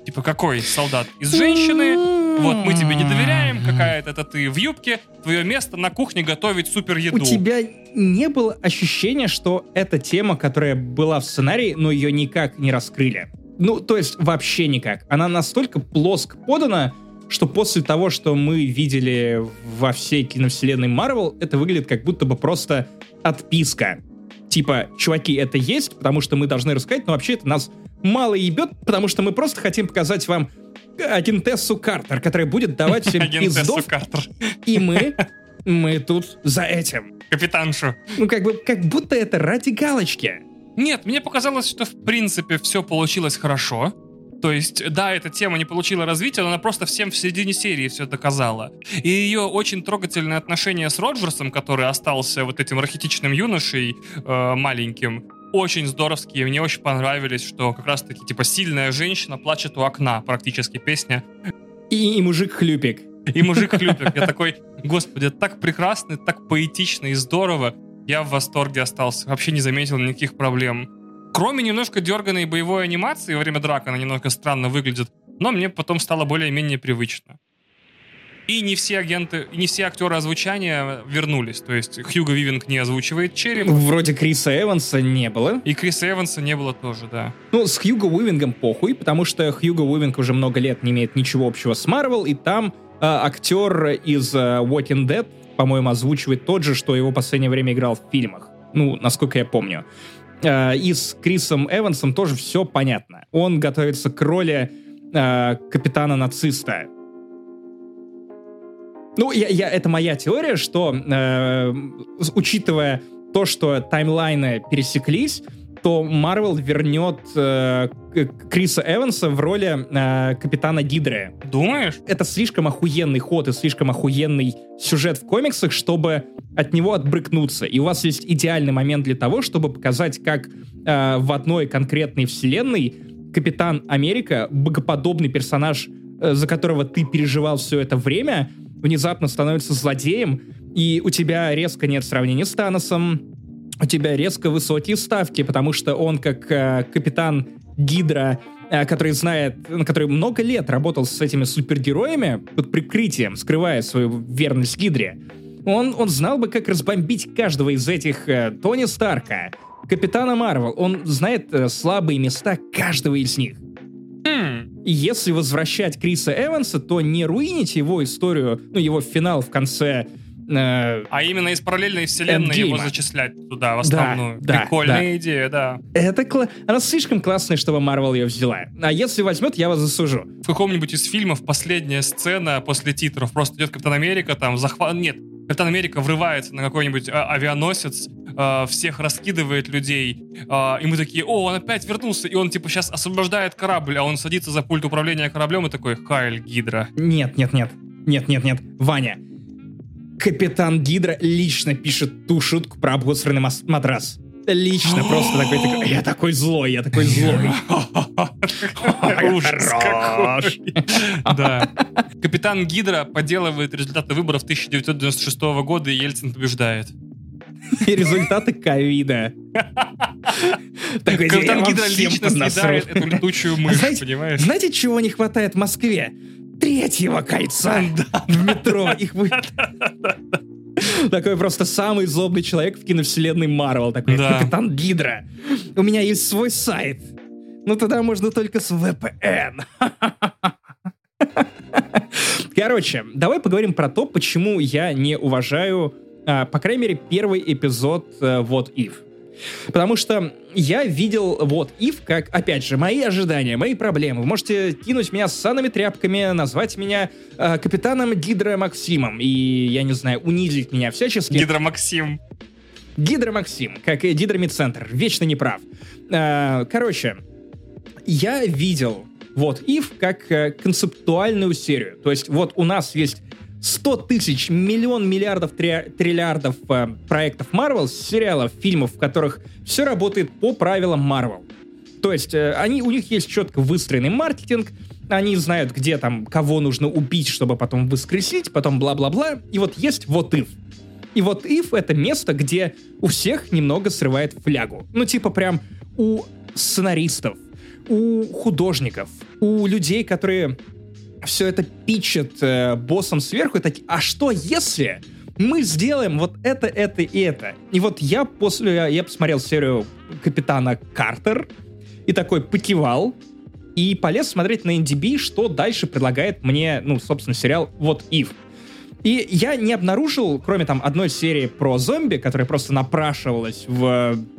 Типа, какой солдат из женщины? Вот мы тебе не доверяем, какая-то это ты в юбке, твое место на кухне готовить супер еду. У тебя не было ощущения, что эта тема, которая была в сценарии, но ее никак не раскрыли? Ну, то есть вообще никак. Она настолько плоско подана, что после того, что мы видели во всей киновселенной Marvel, это выглядит как будто бы просто отписка. Типа, чуваки, это есть, потому что мы должны рассказать, но вообще это нас мало ебет, потому что мы просто хотим показать вам агентессу Картер, которая будет давать всем пиздов. И мы тут за этим. Капитаншу. Ну, как бы, как будто это ради галочки. Нет, мне показалось, что в принципе все получилось хорошо. То есть, да, эта тема не получила развития, но она просто всем в середине серии все доказала. И ее очень трогательное отношение с Роджерсом, который остался вот этим рахитичным юношей маленьким, очень здоровские, мне очень понравились, что как раз-таки, типа, сильная женщина плачет у окна, практически песня. И мужик-хлюпик. И мужик-хлюпик. Я такой, господи, так прекрасно, так поэтично и здорово. Я в восторге остался, вообще не заметил никаких проблем. Кроме немножко дерганой боевой анимации, во время драк она немножко странно выглядит, но мне потом стало более-менее привычно. И не все агенты, не все актеры озвучания вернулись. То есть Хьюго Вивинг не озвучивает Череп. Вроде Криса Эванса не было. И Криса Эванса не было тоже, да. Ну, с Хьюго Уивингом похуй, потому что Хьюго Уивинг уже много лет не имеет ничего общего с Marvel, и там актер из Walking Dead, по-моему, озвучивает тот же, что его в последнее время играл в фильмах. Ну, насколько я помню. И с Крисом Эвансом тоже все понятно. Он готовится к роли капитана-нациста. Ну, это моя теория, что, учитывая то, что таймлайны пересеклись, то Marvel вернет Криса Эванса в роли капитана Гидры. Думаешь? Это слишком охуенный ход и слишком охуенный сюжет в комиксах, чтобы от него отбрыкнуться. И у вас есть идеальный момент для того, чтобы показать, как в одной конкретной вселенной Капитан Америка, богоподобный персонаж, за которого ты переживал все это время, внезапно становится злодеем, и у тебя резко нет сравнения с Таносом, у тебя резко высокие ставки, потому что он, как капитан Гидра, который много лет работал с этими супергероями под прикрытием, скрывая свою верность Гидре, он знал бы, как разбомбить каждого из этих Тони Старка, Капитана Марвел. Он знает слабые места каждого из них. И если возвращать Криса Эванса, то не руинить его историю, ну, его финал в конце... А именно из параллельной вселенной Эндгейма. Его зачислять туда, в основную. Да, прикольная идея, да. Она слишком классная, чтобы Marvel ее взяла. А если возьмет, я вас засужу. В каком-нибудь из фильмов последняя сцена после титров. Просто идет Капитан Америка, там, Капитан Америка врывается на какой-нибудь авианосец, всех раскидывает людей, и мы такие, он опять вернулся, и он типа сейчас освобождает корабль, а он садится за пульт управления кораблем и такой, Хайль Гидра. Нет, Ваня. Капитан Гидра лично пишет ту шутку про обосранный матрас. Лично, просто такой, я такой злой. Ужас какой. Да. Капитан Гидра подделывает результаты выборов 1996 года, и Ельцин побеждает. И результаты ковида. Капитан Гидра лично съедает эту летучую мышь, понимаешь? Знаете, чего не хватает в Москве? Третьего кольца в метро. Такой просто самый злобный человек в киновселенной Marvel. Такой, Капитан Гидра. У меня есть свой сайт. Но туда можно только с VPN. Короче, давай поговорим про то, почему я не уважаю, по крайней мере, первый эпизод What If. Потому что я видел What If как, опять же, мои ожидания, мои проблемы. Вы можете кинуть меня с ссаными тряпками, назвать меня капитаном Гидра Максимом и, я не знаю, унизить меня всячески. Гидра Максим. Гидра Максим, как и Гидра Медцентр, вечно неправ. Короче, я видел What If как концептуальную серию. То есть вот у нас есть 100 тысяч, миллион, миллиардов, триллиардов проектов Marvel, сериалов, фильмов, в которых все работает по правилам Marvel. То есть у них есть четко выстроенный маркетинг, они знают, где там, кого нужно убить, чтобы потом воскресить, потом бла-бла-бла, и вот есть What If. И What If — это место, где у всех немного срывает флягу. Ну, типа прям у сценаристов, у художников, у людей, которые... все это пичет боссом сверху и такие, а что если мы сделаем вот это и это? И вот я посмотрел серию Капитана Картер и такой покивал и полез смотреть на IMDb, что дальше предлагает мне, собственно, сериал What If. И я не обнаружил, кроме там одной серии про зомби, которая просто напрашивалась в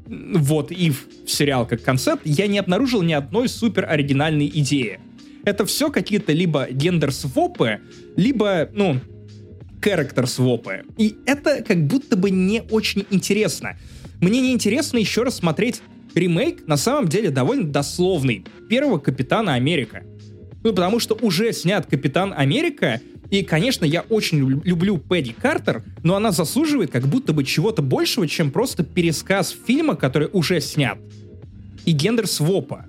What If в сериал как концепт, я не обнаружил ни одной супер оригинальной идеи. Это все какие-то либо гендер-свопы, либо, характер-свопы. И это как будто бы не очень интересно. Мне не интересно еще раз смотреть ремейк на самом деле довольно дословный первого Капитана Америка. Ну, потому что уже снят Капитан Америка, и, конечно, я очень люблю Пэдди Картер, но она заслуживает как будто бы чего-то большего, чем просто пересказ фильма, который уже снят, и гендер-свопа.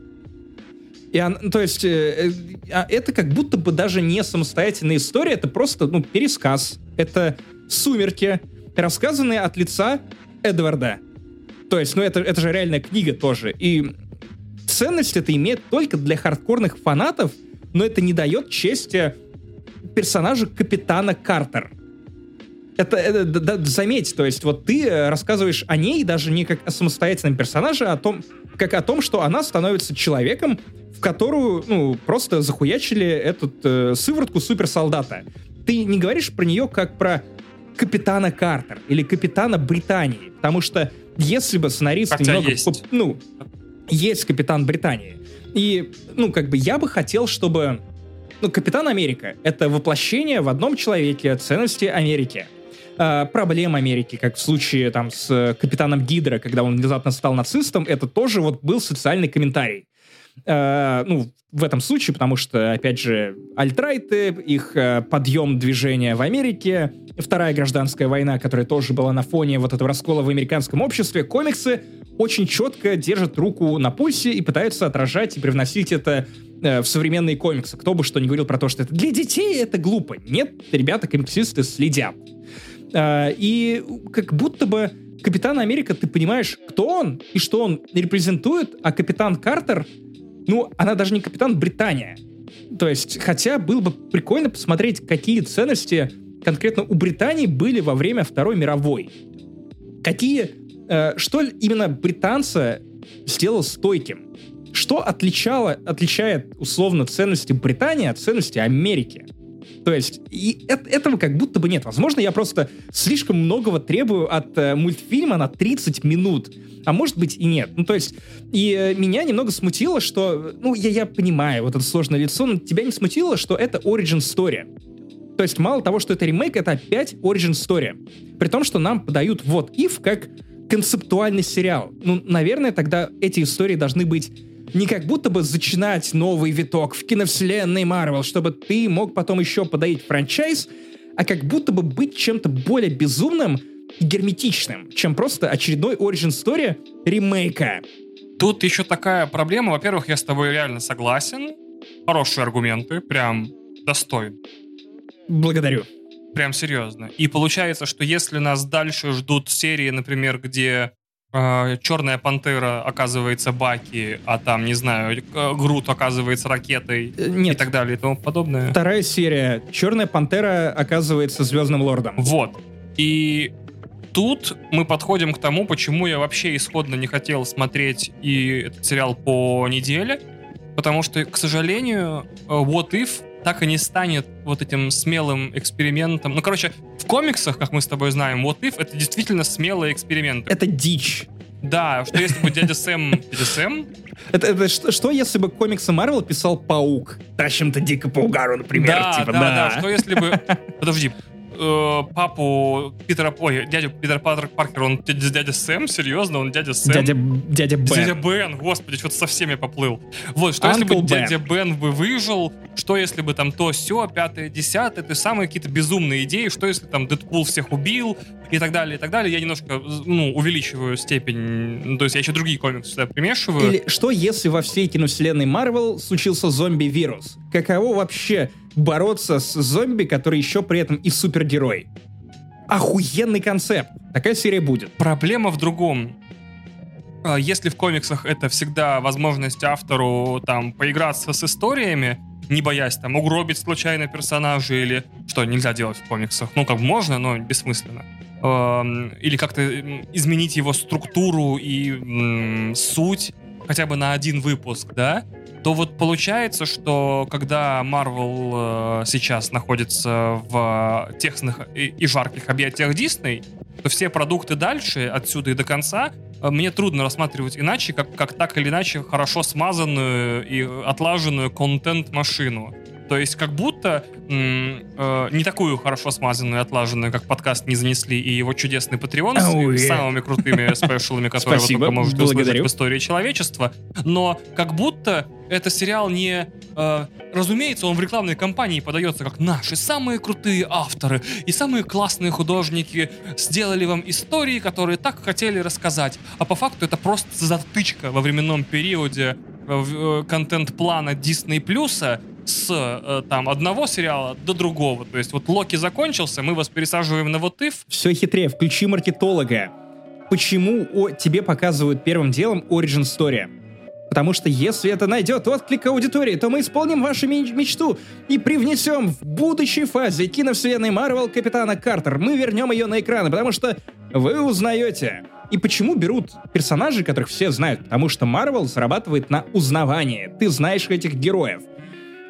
И она, то есть, это как будто бы даже не самостоятельная история, это просто, ну, пересказ. Это «Сумерки», рассказанные от лица Эдварда. То есть, ну, это же реальная книга тоже. И ценность это имеет только для хардкорных фанатов, но это не дает чести персонажу Капитана Картер. Это заметь, то есть, вот ты рассказываешь о ней даже не как о самостоятельном персонаже, а о том, как о том, что она становится человеком, в которую, ну, просто захуячили эту сыворотку суперсолдата. Ты не говоришь про нее как про Капитана Картер или Капитана Британии, потому что если бы сценаристы немного... Есть. Ну, есть Капитан Британии. И, ну, как бы я бы хотел, чтобы... Ну, Капитан Америка — это воплощение в одном человеке ценности Америки. Проблем Америки, как в случае там с Капитаном Гидра, когда он внезапно стал нацистом, это тоже вот был социальный комментарий. Ну, в этом случае, потому что, опять же, альтрайты, их подъем движения в Америке, Вторая гражданская война, которая тоже была на фоне вот этого раскола в американском обществе, комиксы очень четко держат руку на пульсе и пытаются отражать и привносить это в современные комиксы. Кто бы что ни говорил про то, что это для детей, это глупо. Нет, ребята, комиксисты следят. И как будто бы Капитан Америка, ты понимаешь, кто он и что он репрезентует, а Капитан Картер... Ну, она даже не Капитан Британия. То есть, хотя было бы прикольно посмотреть, какие ценности конкретно у Британии были во время Второй мировой. Какие... что именно британца сделал стойким? Что отличает, условно, ценности Британии от ценностей Америки? То есть, и этого как будто бы нет. Возможно, я просто слишком многого требую от мультфильма на 30 минут. А может быть и нет. Ну, то есть, и меня немного смутило, что... Ну, я понимаю, вот это сложное лицо, но тебя не смутило, что это origin story. То есть, мало того, что это ремейк, это опять origin story. При том, что нам подают What If как концептуальный сериал. Ну, наверное, тогда эти истории должны быть не как будто бы зачинать новый виток в киновселенной Marvel, чтобы ты мог потом еще подоить франчайз, а как будто бы быть чем-то более безумным, герметичным, чем просто очередной origin story ремейка. Тут еще такая проблема. Во-первых, я с тобой реально согласен. Хорошие аргументы, прям достойно. Благодарю. Прям серьезно. И получается, что если нас дальше ждут серии, например, где Черная пантера оказывается Баки, а там, не знаю, Грут оказывается ракетой. Нет. И так далее и тому подобное. Вторая серия. Черная пантера оказывается Звездным лордом. Вот. И тут мы подходим к тому, почему я вообще исходно не хотел смотреть и этот сериал по неделе, потому что, к сожалению, What If так и не станет вот этим смелым экспериментом. Ну, короче, в комиксах, как мы с тобой знаем, What If — это действительно смелые эксперименты. Это дичь. Да, что если бы дядя Сэм... Дядя Сэм? Это что если бы комиксы Марвел писал Паук? Тащим-то дико по угару, например. Да. Что если бы... Подожди. Папу Питера... Ой, дядю Питера Паркера, он дядя Сэм? Серьезно? Он дядя Сэм? Дядя Бен. Дядя Бен, господи, что-то совсем я поплыл. Вот, что Uncle если бы дядя Бен бы выжил, что если бы там то-сё, пятое-десятое, то самые какие-то безумные идеи, что если там Дэдпул всех убил и так далее, и так далее. Я немножко, увеличиваю степень, то есть я еще другие комиксы сюда примешиваю. Или что если во всей киновселенной Марвел случился зомби-вирус? Каково вообще бороться с зомби, который еще при этом и супергерой? Охуенный концепт. Такая серия будет. Проблема в другом. Если в комиксах это всегда возможность автору там поиграться с историями, не боясь там угробить случайно персонажа или что нельзя делать в комиксах. Ну, как бы можно, но бессмысленно. Или как-то изменить его структуру и суть хотя бы на один выпуск, да? То вот получается, что когда Marvel сейчас находится в тесных и жарких объятиях Disney, то все продукты дальше, отсюда и до конца, мне трудно рассматривать иначе, как так или иначе хорошо смазанную и отлаженную контент-машину. То есть как будто не такую хорошо смазанную и отлаженную, как подкаст, не занесли, и его чудесный Patreon с самыми крутыми спешалами, которые вы только можете услышать в истории человечества. Но как будто это сериал не... разумеется, он в рекламной кампании подается как наши самые крутые авторы и самые классные художники сделали вам истории, которые так хотели рассказать. А по факту это просто затычка во временном периоде контент-плана Disney+, с там одного сериала до другого. То есть вот Локи закончился, мы вас пересаживаем на What If. Все хитрее, включи маркетолога. Почему тебе показывают первым делом Origin Story? Потому что если это найдет отклик аудитории, то мы исполним вашу мечту и привнесем в будущей фазе киновселенной Marvel Капитана Картер. Мы вернем ее на экраны, потому что вы узнаете. И почему берут персонажей, которых все знают? Потому что Marvel зарабатывает на узнавании. Ты знаешь этих героев.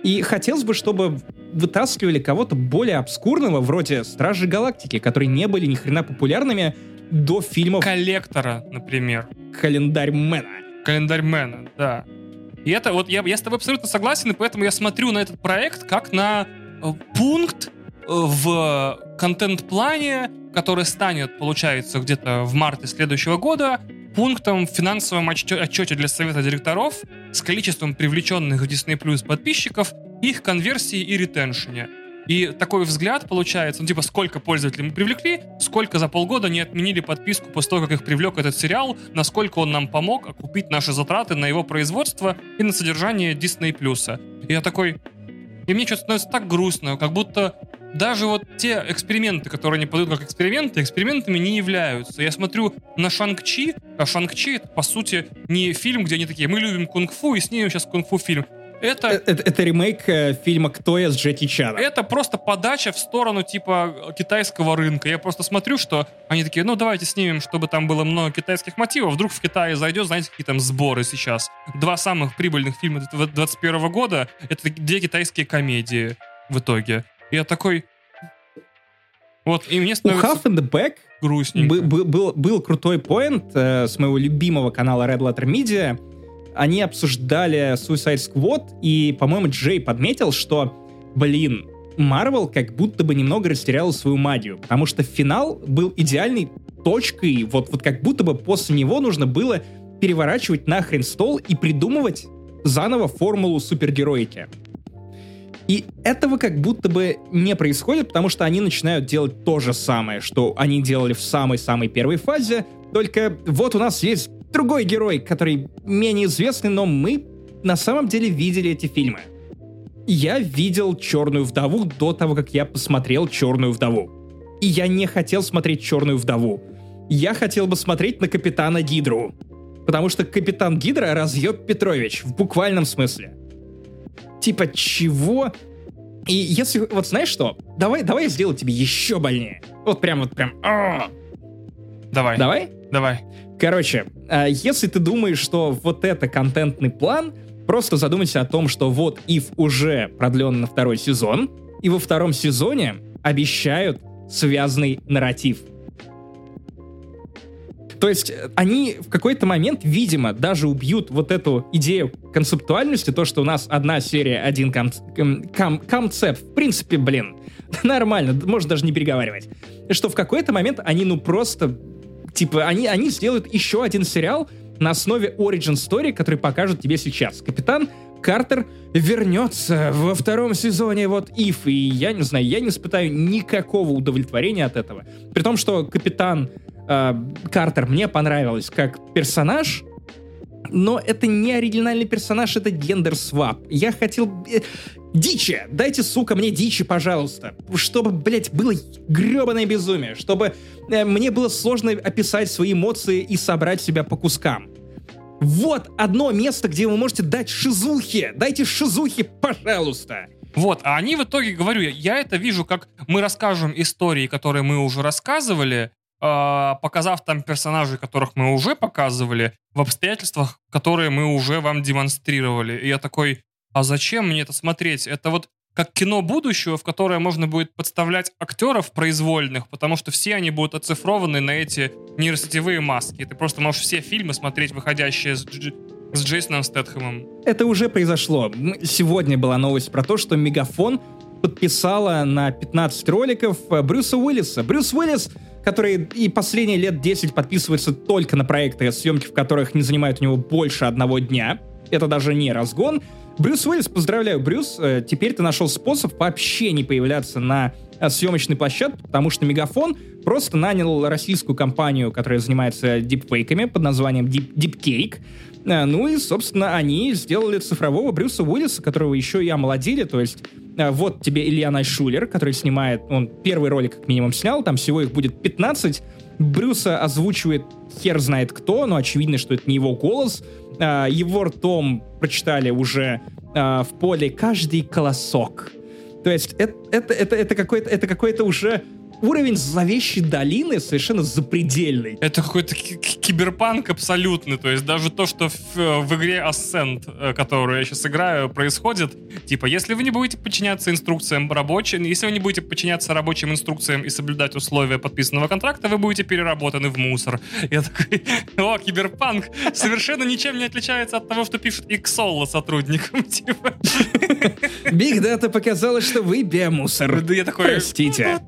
И хотелось бы, чтобы вытаскивали кого-то более обскурного, вроде Стражей Галактики, которые не были ни хрена популярными до фильмов... Коллектора, например. Календарьмена, да. И это вот, я с тобой абсолютно согласен, и поэтому я смотрю на этот проект как на пункт в контент-плане, который станет, получается, где-то в марте следующего года, пунктом в финансовом отчете для совета директоров с количеством привлеченных в Disney Plus подписчиков, их конверсии и ретеншене. И такой взгляд получается, ну типа сколько пользователей мы привлекли, сколько за полгода не отменили подписку после того, как их привлек этот сериал, насколько он нам помог окупить наши затраты на его производство и на содержание Disney Plus. И я такой... И мне что-то становится так грустно, как будто даже вот те эксперименты, которые не подают как эксперименты, экспериментами не являются. Я смотрю на Шанг-Чи, а Шанг-Чи это, по сути, не фильм, где они такие, мы любим кунг-фу и снимем сейчас кунг-фу фильм. Это ремейк фильма «Кто я» с Джеки Чаном. Это просто подача в сторону типа китайского рынка. Я просто смотрю, что они такие, ну давайте снимем, чтобы там было много китайских мотивов. Вдруг в Китае зайдет, знаете, какие там сборы сейчас. Два самых прибыльных фильма 2021 года — это две китайские комедии в итоге. И я такой... Вот, и мне становится... У Half in the Back грустненько. Был крутой поинт с моего любимого канала Red Letter Media. Они обсуждали Suicide Squad, и, по-моему, Джей подметил, что, Marvel как будто бы немного растеряла свою магию, потому что финал был идеальной точкой, вот как будто бы после него нужно было переворачивать нахрен стол и придумывать заново формулу супергероики. И этого как будто бы не происходит, потому что они начинают делать то же самое, что они делали в самой-самой первой фазе, только вот у нас есть другой герой, который менее известный, но мы на самом деле видели эти фильмы. Я видел «Черную вдову» до того, как я посмотрел «Черную вдову». И я не хотел смотреть «Черную вдову». Я хотел бы смотреть на Капитана Гидру. Потому что Капитан Гидра разъеб Петрович, в буквальном смысле. Типа, чего? И если... Вот знаешь что? Давай я сделаю тебе еще больнее. Вот прям. Давай. Короче, если ты думаешь, что вот это контентный план, просто задумайся о том, что вот If уже продлен на второй сезон, и во втором сезоне обещают связанный нарратив. То есть они в какой-то момент, видимо, даже убьют вот эту идею концептуальности, то, что у нас одна серия, один концепт. В принципе, нормально, можно даже не переговаривать. Что в какой-то момент они они сделают еще один сериал на основе Origin Story, который покажут тебе сейчас. Капитан Картер вернется во втором сезоне вот If, и я не знаю, я не испытаю никакого удовлетворения от этого. При том, что Капитан Картер мне понравилась как персонаж, но это не оригинальный персонаж, это гендер-свап. Я хотел... Дичи! Дайте, сука, мне дичи, пожалуйста. Чтобы, было гребаное безумие. Чтобы мне было сложно описать свои эмоции и собрать себя по кускам. Вот одно место, где вы можете дать шизухи. Дайте шизухи, пожалуйста. Вот, а они в итоге, говорю, я это вижу, как мы расскажем истории, которые мы уже рассказывали, показав там персонажей, которых мы уже показывали, в обстоятельствах, которые мы уже вам демонстрировали. И я такой... А зачем мне это смотреть? Это вот как кино будущего, в которое можно будет подставлять актеров произвольных, потому что все они будут оцифрованы на эти нейросетевые маски. Ты просто можешь все фильмы смотреть, выходящие С Джейсоном Стэтхэмом. Это уже произошло. Сегодня была новость про то, что Мегафон подписала на 15 роликов Брюса Уиллиса. Брюс Уиллис, который и последние лет 10 подписывается только на проекты, съемки в которых не занимают у него больше одного дня. Это даже не разгон. Брюс Уиллис, поздравляю, Брюс, теперь ты нашел способ вообще не появляться на съемочной площадке, потому что Мегафон просто нанял российскую компанию, которая занимается дипфейками под названием Deepcake. Ну и, собственно, они сделали цифрового Брюса Уиллиса, которого еще и омолодили, то есть вот тебе Илья Найшулер, который снимает, он первый ролик как минимум снял, там всего их будет 15, Брюса озвучивает хер знает кто, но очевидно, что это не его голос, его ртом прочитали уже в поле каждый колосок, то есть это какой-то уже уровень зловещей долины совершенно запредельный. Это какой-то киберпанк абсолютный, то есть даже то, что в игре Ascent, которую я сейчас играю, происходит, типа, если вы не будете подчиняться инструкциям рабочим, если вы не будете подчиняться рабочим инструкциям и соблюдать условия подписанного контракта, вы будете переработаны в мусор. Я такой, о, киберпанк совершенно ничем не отличается от того, что пишет Xolo сотрудникам, типа. Big Data показала, что вы биомусор. Я такой, простите.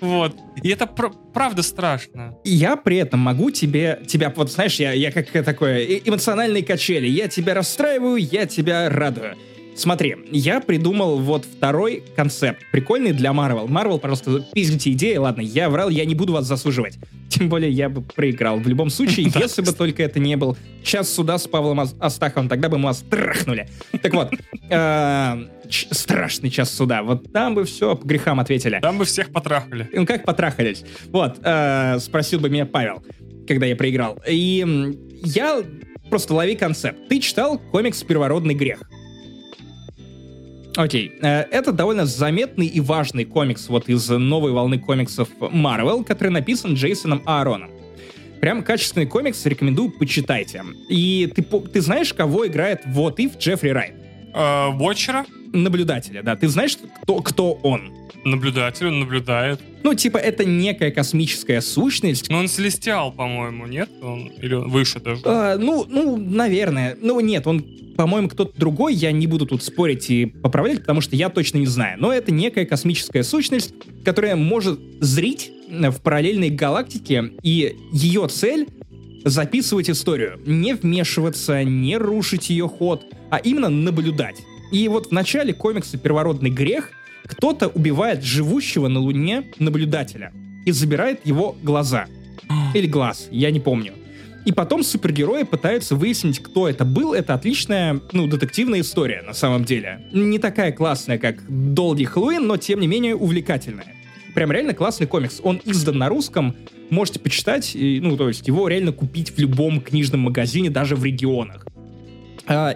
Вот. И это правда страшно. Я при этом могу тебя вот знаешь, я как такое эмоциональные качели. Я тебя расстраиваю, я тебя радую. Смотри, я придумал вот второй концепт, прикольный для Marvel. Marvel просто пиздите идеи, ладно, я врал, я не буду вас засуживать. Тем более я бы проиграл. В любом случае, если бы только это не был час суда с Павлом Астаховым, тогда бы мы вас трахнули. Так вот, страшный час суда. Вот там бы все по грехам ответили. Там бы всех потрахали. Ну как потрахались? Вот, спросил бы меня Павел, когда я проиграл. И я просто лови концепт. Ты читал комикс «Первородный грех»? Окей. Это довольно заметный и важный комикс вот из новой волны комиксов Marvel, который написан Джейсоном Аароном. Прям качественный комикс, рекомендую, почитайте. И ты знаешь, кого играет в What If Джеффри Райт? Вотчера? Наблюдателя, да. Ты знаешь, кто он? Наблюдатель, он наблюдает. Ну, типа, это некая космическая сущность. Но он Селестиал, по-моему, нет? Или он выше даже? Ну, наверное. Ну, нет, он, по-моему, кто-то другой. Я не буду тут спорить и поправлять, потому что я точно не знаю. Но это некая космическая сущность, которая может зрить в параллельной галактике, и ее цель — записывать историю. Не вмешиваться, не рушить ее ход, а именно наблюдать. И вот в начале комикса «Первородный грех» кто-то убивает живущего на Луне наблюдателя и забирает его глаза. Или глаз, я не помню. И потом супергерои пытаются выяснить, кто это был. Это отличная, детективная история на самом деле. Не такая классная, как «Долгий Хэллоуин», но тем не менее увлекательная. Прям реально классный комикс. Он издан на русском, можете почитать. То есть его реально купить в любом книжном магазине, даже в регионах.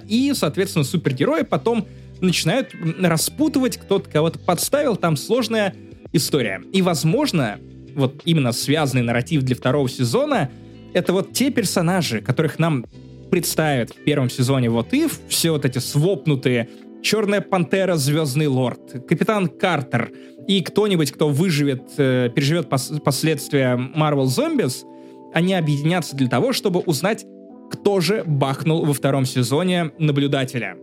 И, соответственно, супергерои потом начинают распутывать, кто-то кого-то подставил, там сложная история. И, возможно, вот именно связанный нарратив для второго сезона — это вот те персонажи, которых нам представят в первом сезоне What If, все вот эти свопнутые «Черная пантера», «Звездный лорд», «Капитан Картер» и кто-нибудь, кто выживет, переживет последствия Marvel Zombies, они объединятся для того, чтобы узнать, кто же бахнул во втором сезоне наблюдателя,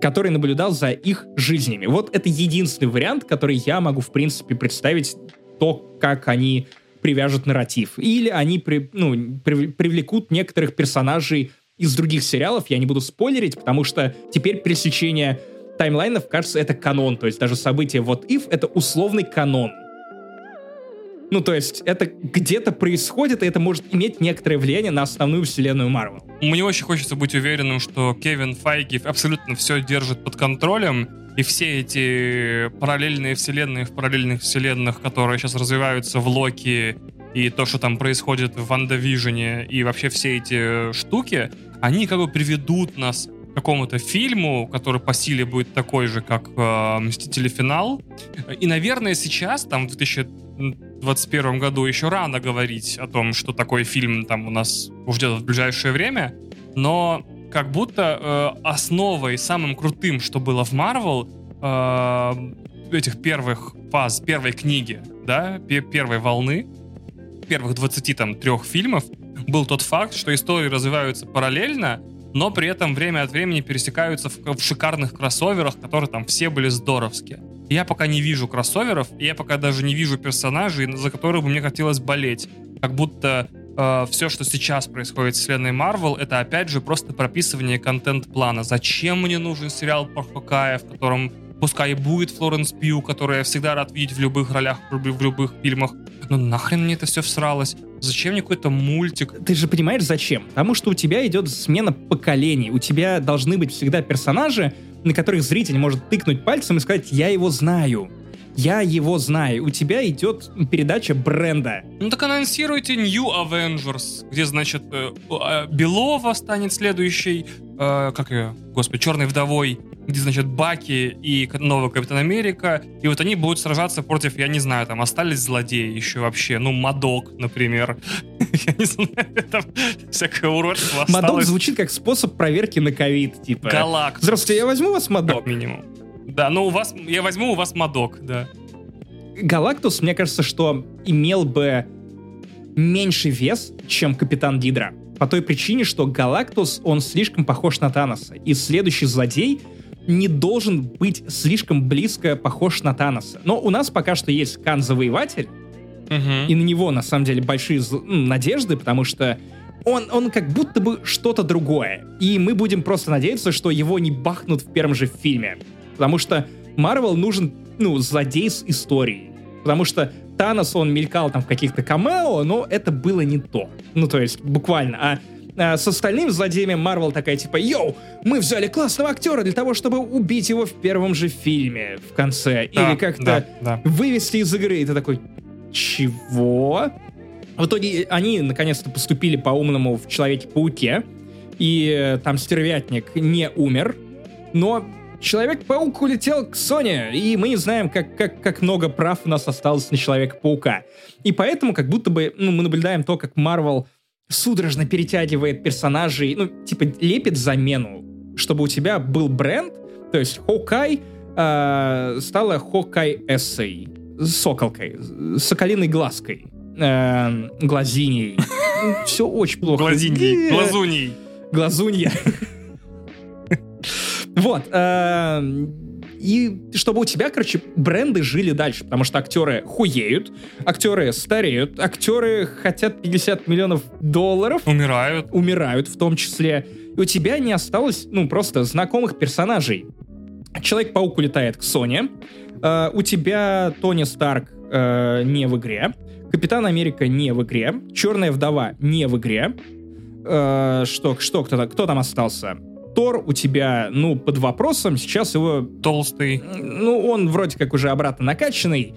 который наблюдал за их жизнями. Вот это единственный вариант, который я могу, в принципе, представить, то, как они привяжут нарратив. Или они привлекут некоторых персонажей из других сериалов, я не буду спойлерить, потому что теперь пересечение таймлайнов, кажется, это канон, то есть даже событие What If — это условный канон. То есть это где-то происходит, и это может иметь некоторое влияние на основную вселенную Marvel. Мне очень хочется быть уверенным, что Кевин Файги абсолютно все держит под контролем, и все эти параллельные вселенные в параллельных вселенных, которые сейчас развиваются в Локи, и то, что там происходит в Вандавижене, и вообще все эти штуки, они как бы приведут нас какому-то фильму, который по силе будет такой же, как «Мстители. Финал». И, наверное, сейчас, там, в 2021 году еще рано говорить о том, что такой фильм там у нас ждет в ближайшее время, но как будто основой, самым крутым, что было в Marvel этих первых фаз, первой книги, да, первой волны, первых 23 фильмов, был тот факт, что истории развиваются параллельно, но при этом время от времени пересекаются в шикарных кроссоверах, которые там все были здоровские. Я пока не вижу кроссоверов, и я пока даже не вижу персонажей, за которых бы мне хотелось болеть. Как будто все, что сейчас происходит в вселенной Marvel, это опять же просто прописывание контент-плана. Зачем мне нужен сериал про Хокая, в котором пускай будет Флоренс Пью, которую я всегда рад видеть в любых ролях, в любых фильмах. Но нахрен мне это все всралось? Зачем мне какой-то мультик? Ты же понимаешь, зачем? Потому что у тебя идет смена поколений. У тебя должны быть всегда персонажи, на которых зритель может тыкнуть пальцем и сказать «я его знаю». Я его знаю. У тебя идет передача бренда. Ну так анонсируйте New Avengers, где, значит, Белова станет следующей, как ее, господи, Черной вдовой, где, значит, Баки и новый Капитан Америка, и вот они будут сражаться против, я не знаю, там остались злодеи еще вообще, ну, Мадок, например. Я не знаю, там всякое уродство осталось. Мадок звучит как способ проверки на ковид, типа. Галактус. Здравствуйте, я возьму вас Мадок? Как минимум. Да, но у вас, я возьму у вас Мадок, да. Галактус, мне кажется, что имел бы меньший вес, чем Капитан Гидра. По той причине, что Галактус, он слишком похож на Таноса. И следующий злодей не должен быть слишком близко похож на Таноса. Но у нас пока что есть Кан-завоеватель, и на него, на самом деле, большие надежды, потому что он как будто бы что-то другое. И мы будем просто надеяться, что его не бахнут в первом же фильме. Потому что Marvel нужен, ну, злодей с историей. Потому что Танос, он мелькал там в каких-то камео, но это было не то. Ну, то есть, буквально. А с остальными злодеями Marvel такая, типа, йоу, мы взяли классного актера для того, чтобы убить его в первом же фильме в конце. Да, или как-то вывести из игры. И ты такой, чего? В итоге они, наконец-то, поступили по-умному в Человеке-пауке. И там стервятник не умер. Но Человек-паук улетел к Sony, и мы не знаем, как много прав у нас осталось на Человека-паука. И поэтому как будто бы, ну, мы наблюдаем то, как Marvel судорожно перетягивает персонажей, ну, типа, лепит замену, чтобы у тебя был бренд, то есть Hawkeye стала Hawkeye-эссой, соколкой, соколиной глазкой, глазиней. Все очень плохо. Глазиней, глазуней. Глазунья. Вот. И чтобы у тебя, короче, бренды жили дальше, потому что актеры хуеют, актеры стареют, актеры хотят $50 миллионов. Умирают. Умирают в том числе. И у тебя не осталось, ну, просто знакомых персонажей. Человек-паук улетает к Sony. У тебя Тони Старк не в игре. Капитан Америка не в игре. Черная вдова не в игре. Кто там остался? Тор у тебя, ну, под вопросом, сейчас его... Толстый. Ну, он вроде как уже обратно накачанный,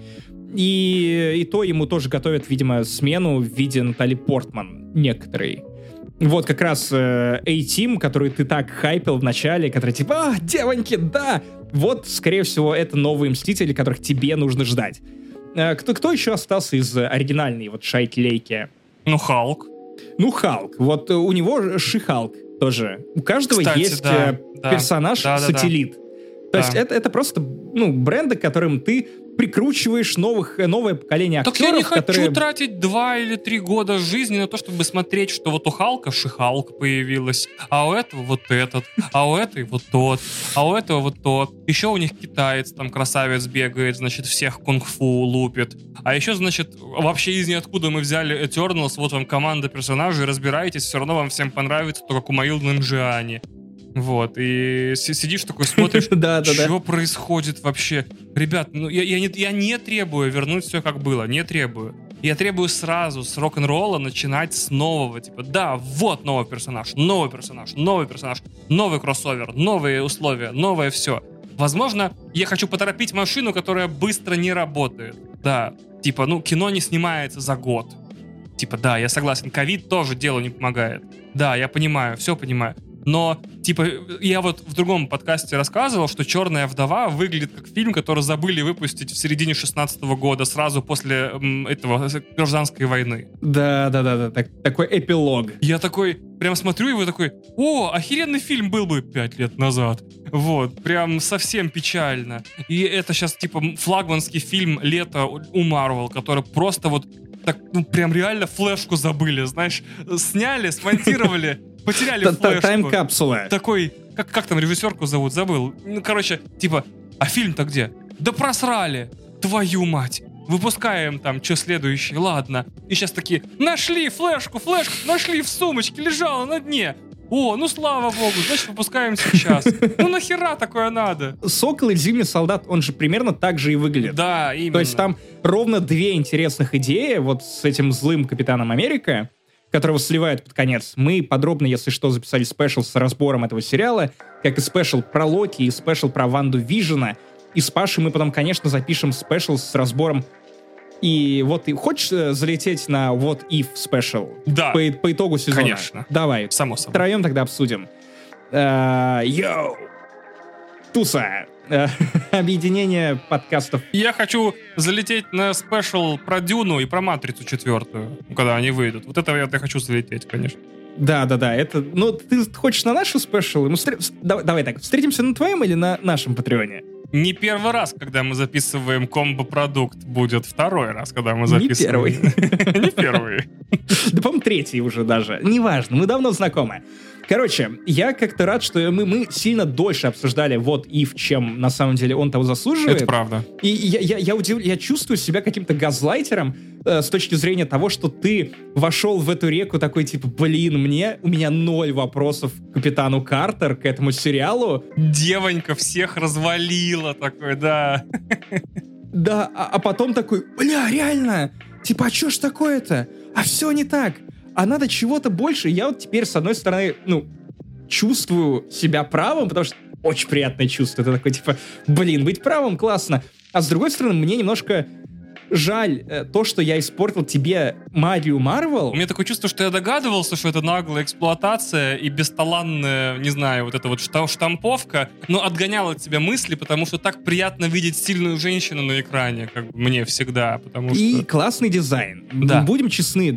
и то ему тоже готовят, видимо, смену в виде Натали Портман некоторые. Вот как раз A-Team, который ты так хайпил в начале, который типа, девоньки, да! Вот, скорее всего, это новые Мстители, которых тебе нужно ждать. Кто еще остался из оригинальной вот шайки-лейки? Ну, Халк. Вот у него Ши-Халк. Тоже. У каждого, кстати, есть персонаж-сателлит. То есть это просто, ну, бренды, которым ты прикручиваешь новое поколение актеров. Так я не хочу тратить 2 или 3 года жизни на то, чтобы смотреть, что вот у Халка Ши-Халк появилась, а у этого вот этот, а у этой вот тот, а у этого вот тот. Еще у них китаец, там красавец бегает, значит, всех кунг-фу лупит. А еще, значит, вообще из ниоткуда мы взяли Eternals, вот вам команда персонажей, разбирайтесь, все равно вам всем понравится, только Кумаил Нанджиани. Вот, и сидишь такой, смотришь, что происходит вообще. Ребят, ну я не требую вернуть все как было, не требую. Я требую сразу с рок-н-ролла начинать с нового. Типа, да, вот новый персонаж, новый персонаж, новый персонаж, новый кроссовер, новые условия, новое все. Возможно, я хочу поторопить машину, которая быстро не работает. Да, типа, ну, кино не снимается за год. Типа, да, я согласен, ковид тоже делу не помогает. Да, я понимаю, все понимаю. Но, типа, я вот в другом подкасте рассказывал, что «Черная вдова» выглядит как фильм, который забыли выпустить в середине 16-го года, сразу после этого гражданской войны. Да-да-да, такой эпилог. Я такой, прям смотрю его такой, о, охеренный фильм был бы 5 лет назад. Вот, прям совсем печально. И это сейчас, типа, флагманский фильм «Лето» у Marvel, который просто вот так, ну, прям реально флешку забыли, знаешь, сняли, смонтировали, потеряли флешку. Тайм-капсула. Такой, как там режиссерку зовут, забыл. Ну, короче, типа, а фильм-то где? Да просрали, твою мать. Выпускаем там, что следующий, ладно. И сейчас такие, нашли флешку, нашли в сумочке, лежала на дне. О, ну слава богу, значит, выпускаем сейчас. Ну нахера такое надо? «Сокол» и «Зимний солдат», он же примерно так же и выглядит. Да, именно. То есть там ровно две интересных идеи, вот с этим злым Капитаном Америка, которого сливают под конец. Мы подробно, если что, записали спешл с разбором этого сериала, как и спешл про Локи, и спешл про Ванду Вижена. И с Пашей мы потом, конечно, запишем спешл с разбором. И вот ты хочешь залететь на What If спешл? Да. По итогу сезона? Конечно. Давай. Само собой. Втроем тогда обсудим. Йоу! Туса! Объединение подкастов. Я хочу залететь на спешл про Дюну и про Матрицу четвертую, когда они выйдут. Вот это я хочу залететь, конечно. Да, это... Ну, ты хочешь на нашу спешл? Давай так, встретимся на твоем или на нашем Патреоне? Не первый раз, когда мы записываем комбо-продукт, будет второй раз, когда мы записываем... Не первый. Да, по-моему, третий уже даже. Неважно, мы давно знакомы. Короче, я как-то рад, что мы сильно дольше обсуждали вот Ив, чем на самом деле он того заслуживает. Это правда. И я чувствую себя каким-то газлайтером с точки зрения того, что ты вошел в эту реку такой, типа, блин, у меня 0 вопросов к Капитану Картер, к этому сериалу. Девонька всех развалила такой, да. Да, а потом такой, бля, реально, типа, а чё ж такое-то? А все не так. А надо чего-то больше. Я вот теперь, с одной стороны, чувствую себя правым, потому что очень приятное чувство. Это такое, типа, блин, быть правым классно. А с другой стороны, мне немножко жаль то, что я испортил тебе Марию Марвел. У меня такое чувство, что я догадывался, что это наглая эксплуатация и бесталанная, не знаю, вот эта вот штамповка, но отгоняла от себя мысли, потому что так приятно видеть сильную женщину на экране, как бы мне всегда, потому что... И классный дизайн. Да. Будем честны,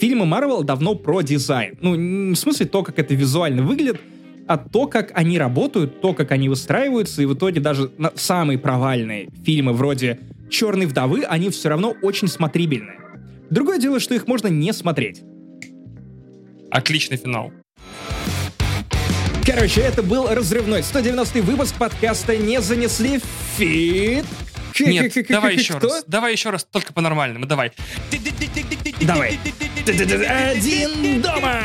фильмы Marvel давно про дизайн. Ну, не в смысле то, как это визуально выглядит, а то, как они работают, то, как они выстраиваются, и в итоге даже самые провальные фильмы вроде «Черной вдовы», они все равно очень смотрибельны. Другое дело, что их можно не смотреть. Отличный финал. Короче, это был разрывной 190-й выпуск подкаста «Не занесли в фит». Нет, давай еще раз. Давай еще раз, только по-нормальному. Давай. Один дома!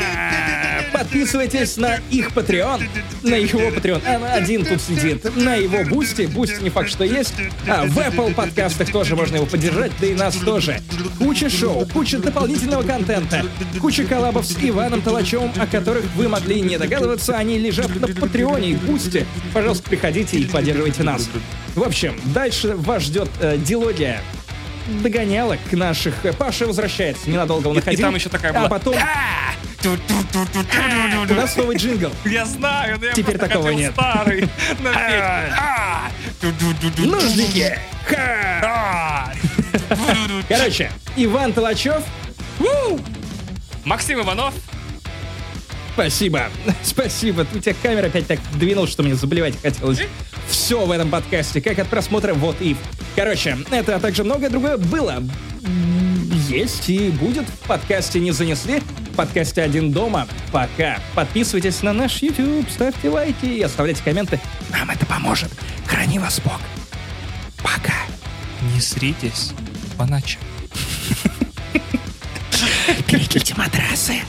Подписывайтесь на их Patreon, на его Patreon. Один тут сидит. На его Бусти. Бусти не факт, что есть. А в Apple подкастах тоже можно его поддержать, да и нас тоже. Куча шоу, куча дополнительного контента, куча коллабов с Иваном Толочевым, о которых вы могли не догадываться. Они лежат на Патреоне и Бусти. Пожалуйста, приходите и поддерживайте нас. В общем, дальше вас ждет дилогия догонялок наших. Паша возвращается, ненадолго он находил. И там еще такая была. А потом... У нас новый джингл. Я знаю, но я теперь такого нет. Старый. Нужники. Короче, Иван Толочев. Максим Уанов. Спасибо. Спасибо. У тебя камера опять так двинулась, что мне заболевать хотелось. Все в этом подкасте, как от просмотра «Вот Ив». Короче, это, а также многое другое было, есть и будет в подкасте «Не занесли», в подкасте «Один дома». Пока. Подписывайтесь на наш YouTube, ставьте лайки и оставляйте комменты. Нам это поможет. Храни вас Бог. Пока. Не сритесь по ночам. Берегите матрасы.